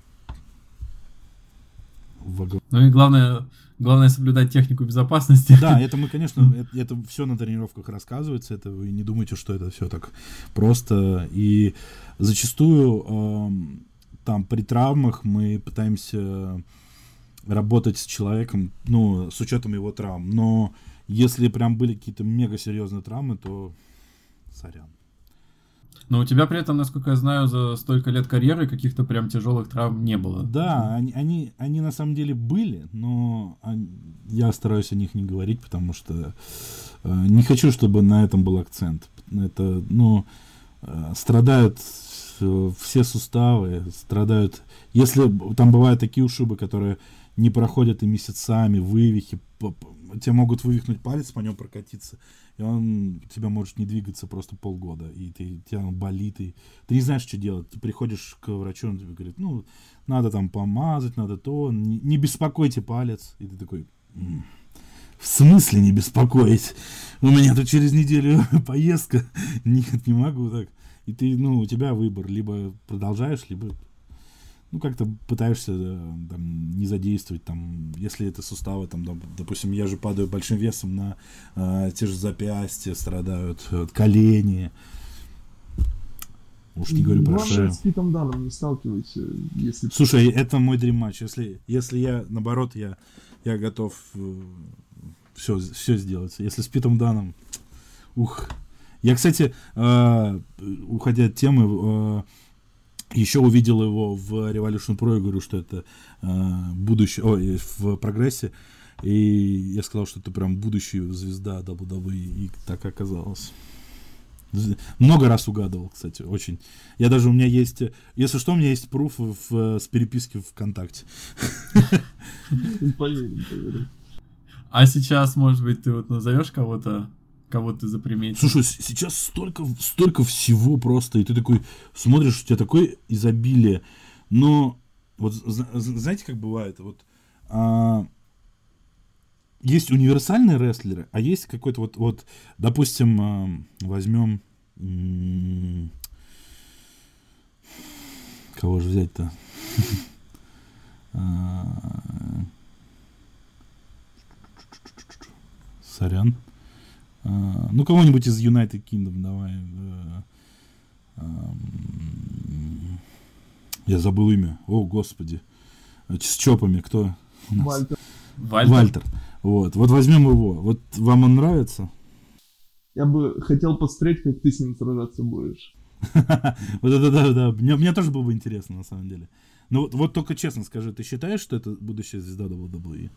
в... Ну и главное соблюдать технику безопасности. Да, это мы, конечно, это все на тренировках рассказывается, это вы не думайте, что это все так просто. И зачастую там при травмах мы пытаемся работать с человеком, ну, с учетом его травм. Но если прям были какие-то мега серьезные травмы, то сорян. Но у тебя при этом, насколько я знаю, за столько лет карьеры каких-то прям тяжелых травм не было. Да, они на самом деле были, но я стараюсь о них не говорить, потому что не хочу, чтобы на этом был акцент. Это, страдают все суставы, страдают... Если там бывают такие ушибы, которые не проходят и месяцами, вывихи, тебя могут вывихнуть палец, по нему прокатиться, и он тебя может не двигаться просто полгода, и тебя он болит, и ты не знаешь, что делать. Ты приходишь к врачу, он тебе говорит, надо там помазать, надо то, не беспокойте палец. И ты такой, в смысле не беспокоить? У меня тут через неделю поездка, нет, не могу так. И ты, у тебя выбор, либо продолжаешь, либо... как-то пытаешься не задействовать, если это суставы, допустим, я же падаю большим весом на те же запястья, страдают колени. Уж не говорю про шею. С фитом данным не сталкивайся. Если... Слушай, это мой дрим-матч. Если я, наоборот, я готов все сделать. Если с Питом Даном... Ух. Я, кстати, уходя от темы... Еще увидел его в Revolution Pro, я говорю, что это будущее, в прогрессе, и я сказал, что это прям будущая звезда WWE, и так оказалось. Много раз угадывал, кстати, очень. Я даже, у меня есть, если что, у меня есть пруф с переписки ВКонтакте. А сейчас, может быть, ты назовешь кого-то? Кого ты заприметил? Слушай, сейчас столько всего просто, и ты такой смотришь, у тебя такое изобилие. Но вот знаете, как бывает? Вот есть универсальные рестлеры, а есть какой-то вот допустим, возьмем кого же взять-то? Сорян. Кого-нибудь из United Kingdom, давай. Я забыл имя. О, господи. С чопами кто у нас? Вальтер. Вот возьмем его. Вот вам он нравится? Я бы хотел посмотреть, как ты с ним сражаться будешь. Вот это да. Мне тоже было бы интересно, на самом деле. Ну вот только честно скажи, ты считаешь, что это будущая звезда WWE?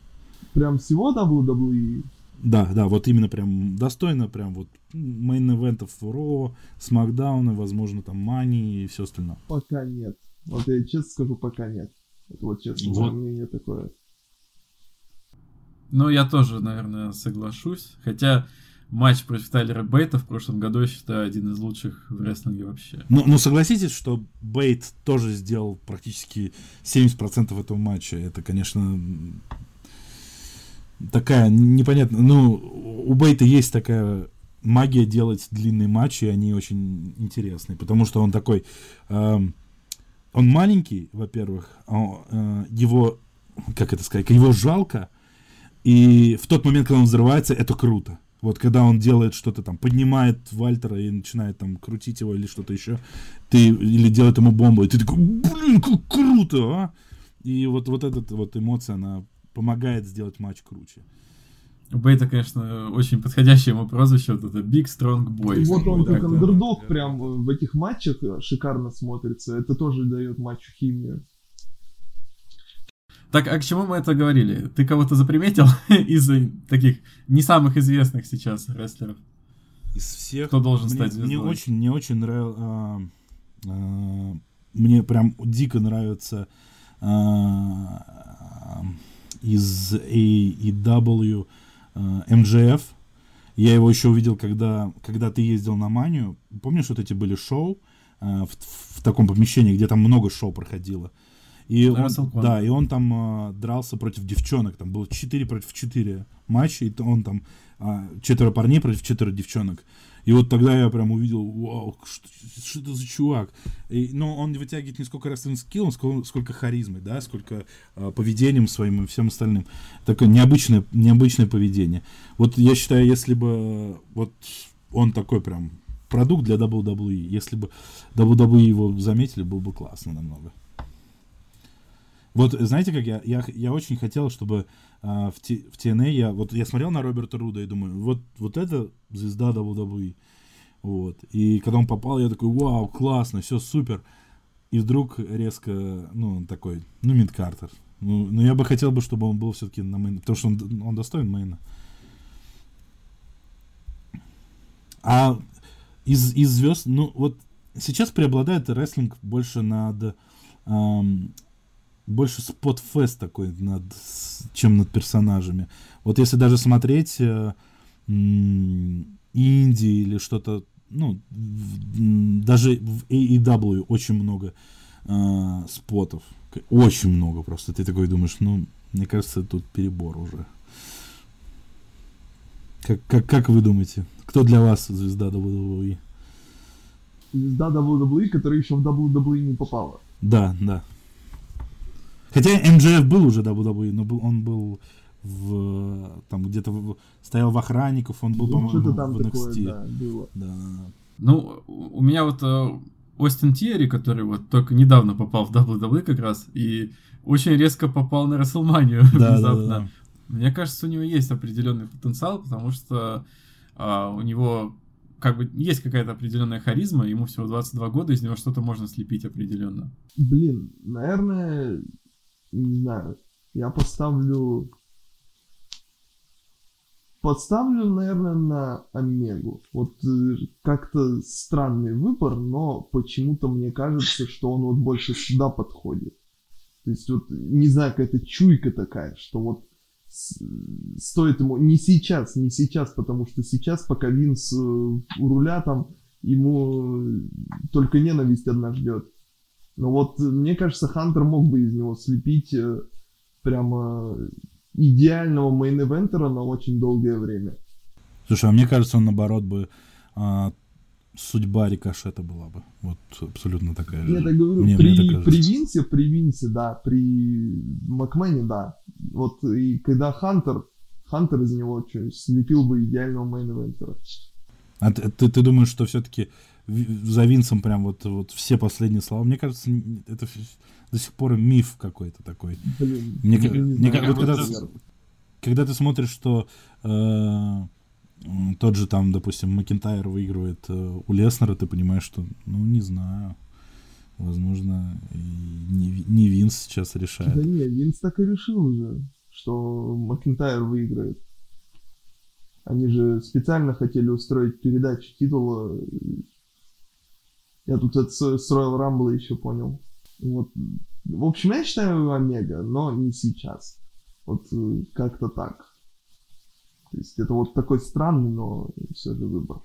Прям всего WWE? Да, вот именно прям достойно, прям вот мейн-эвентов Raw, Смакдауна, возможно, там Money и все остальное. Пока нет. Вот я честно скажу, пока нет. Это вот честное мнение такое. Я тоже, наверное, соглашусь. Хотя матч против Тайлера Бейта в прошлом году, я считаю, один из лучших в рестлинге вообще. Согласитесь, что Бейт тоже сделал практически 70% этого матча. Это, конечно... Такая непонятная... у Бейта есть такая магия делать длинные матчи, и они очень интересные, потому что он такой... он маленький, во-первых, его... Как это сказать? Его жалко, и в тот момент, когда он взрывается, это круто. Вот когда он делает что-то там, поднимает Вальтера и начинает там крутить его или что-то еще, или делает ему бомбу, и ты такой, блин, как круто, а! И вот эта вот эмоция, она... помогает сделать матч круче. У Бейта, конечно, очень подходящее ему прозвище, вот это Big Strong Boy. Вот он как андердог прям в этих матчах шикарно смотрится, это тоже дает матчу химию. Так, а к чему мы это говорили? Ты кого-то заприметил из таких не самых известных сейчас рестлеров? Из всех? Кто должен стать звездой? Мне очень нравится... Мне прям дико нравится... из AEW MGF. Я его еще увидел, когда ты ездил на Манию. Помнишь, вот эти были шоу в таком помещении, где там много шоу проходило? И он там дрался против девчонок. Там было 4 против 4 матча, и он там 4 парней против 4 девчонок. И вот тогда я прям увидел, вау, что это за чувак. Но он вытягивает не сколько рестлинг-скиллом, сколько харизмой, да, сколько поведением своим и всем остальным. Такое необычное поведение. Вот я считаю, если бы вот он такой прям продукт для WWE, если бы WWE его заметили, было бы классно намного. Вот, знаете, как я очень хотел, чтобы в TNA я смотрел на Роберта Руда и думаю, вот это звезда WWE. Вот. И когда он попал, я такой, вау, классно, все супер. И вдруг резко, он такой, мидкартер. Но я бы хотел, чтобы он был все-таки на мейн, потому что он достоин мейна. А из звезд, сейчас преобладает рестлинг больше над... Больше спот-фест такой, чем над персонажами. Вот если даже смотреть инди или что-то, даже в AEW очень много спотов. Очень много просто. Ты такой думаешь, мне кажется, тут перебор уже. Как вы думаете? Кто для вас звезда WWE? Звезда WWE, которая еще в WWE не попала. Да. Хотя MGF был уже WWE, но он был стоял в охранников, он был, по-моему, в NXT. Да. У меня Остин Тиери, который только недавно попал в WWE как раз, и очень резко попал на WrestleMania внезапно. Да. Мне кажется, у него есть определенный потенциал, потому что у него есть какая-то определенная харизма, ему всего 22 года, из него что-то можно слепить определенно. Наверное... Не знаю, я поставлю, наверное, на Омегу. Как-то странный выбор, но почему-то мне кажется, что он больше сюда подходит. То есть не знаю, какая-то чуйка такая, что стоит ему не сейчас, потому что сейчас, пока Винс у руля, там ему только ненависть одна ждет. Но мне кажется, Хантер мог бы из него слепить прямо идеального мейн-эвентера на очень долгое время. Слушай, а мне кажется, он, наоборот, бы судьба Рикошета была бы. Абсолютно такая же. Я так говорю, при Винсе, да, при Макмэне, да. И когда Хантер из него слепил бы идеального мейн-эвентера. А ты думаешь, что все-таки... За Винсом прям все последние слова. Мне кажется, это до сих пор миф какой-то такой. Блин, когда ты смотришь, что тот же там, допустим, Макинтайр выигрывает у Леснера, ты понимаешь, что, не знаю, возможно, не Винс сейчас решает. Да не, Винс так и решил уже, что Макинтайр выиграет. Они же специально хотели устроить передачу титула. Я тут это с Royal Rumble еще понял. В общем, я считаю Омега, но не сейчас. Как-то так. То есть это такой странный, но все же выбор.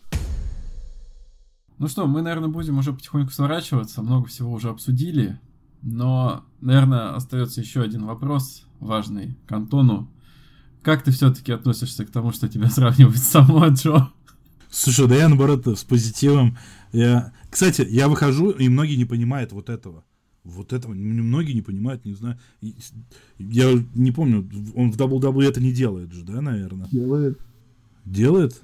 Ну что, мы, наверное, будем уже потихоньку сворачиваться. Много всего уже обсудили. Но, наверное, остается еще один вопрос важный к Антону. Как ты все-таки относишься к тому, что тебя сравнивают с Самоа Джо? Слушай, да я, наоборот, с позитивом. Кстати, я выхожу, и многие не понимают этого. Многие не понимают, не знаю. Я не помню, он в WWE это не делает же, да, наверное? Делает?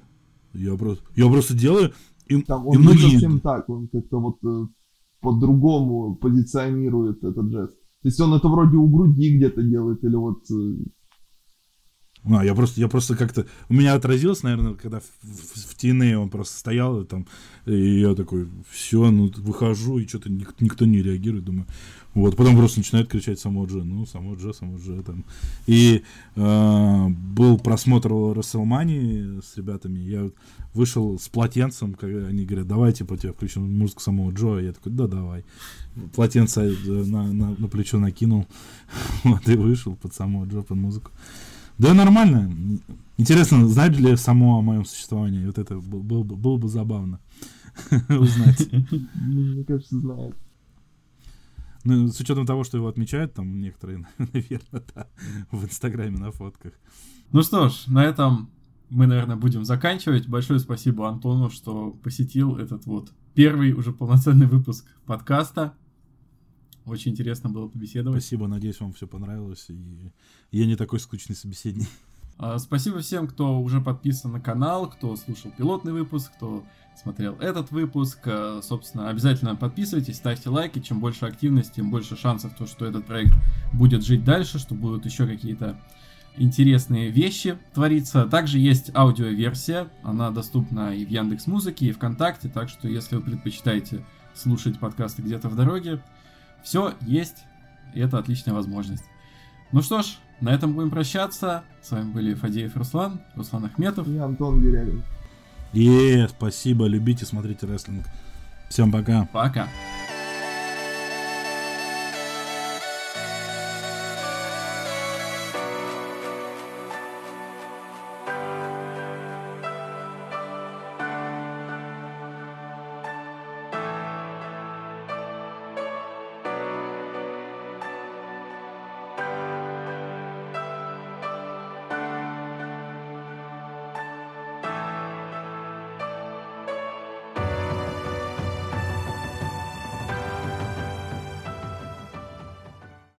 Я просто делаю. Там он не совсем так, он как-то по-другому позиционирует этот жест. То есть он это вроде у груди где-то делает, или Я просто как-то... У меня отразилось, наверное, когда в TNA он просто стоял, и я такой, все, выхожу, и что-то никто не реагирует, думаю. Потом просто начинает кричать Самоа Джо, там. И был просмотр WrestleMania с ребятами, я вышел с полотенцем, когда они говорят, давай, тебя включим музыку Самоа Джо, я такой, да, давай. Полотенце на плечо накинул, и вышел под Самоа Джо, под музыку. Да нормально. Интересно, знают ли само о моем существовании? Это было бы забавно узнать. Мне кажется, знают. Ну, с учетом того, что его отмечают там некоторые, наверное, да, в Инстаграме на фотках. Ну что ж, на этом мы, наверное, будем заканчивать. Большое спасибо Антону, что посетил этот вот первый уже полноценный выпуск подкаста. Очень интересно было побеседовать. Спасибо, надеюсь, вам все понравилось. И я не такой скучный собеседник. Спасибо всем, кто уже подписан на канал, кто слушал пилотный выпуск, кто смотрел этот выпуск. Собственно, обязательно подписывайтесь, ставьте лайки. Чем больше активности, тем больше шансов, что этот проект будет жить дальше, что будут еще какие-то интересные вещи твориться. Также есть аудиоверсия, она доступна и в Яндекс.Музыке, и ВКонтакте, так что если вы предпочитаете слушать подкасты где-то в дороге, все есть, и это отличная возможность. Ну что ж, на этом будем прощаться. С вами были Фадеев Руслан, Руслан Ахметов и Антон Дерябин. Спасибо, любите, смотрите рестлинг. Всем пока. Пока.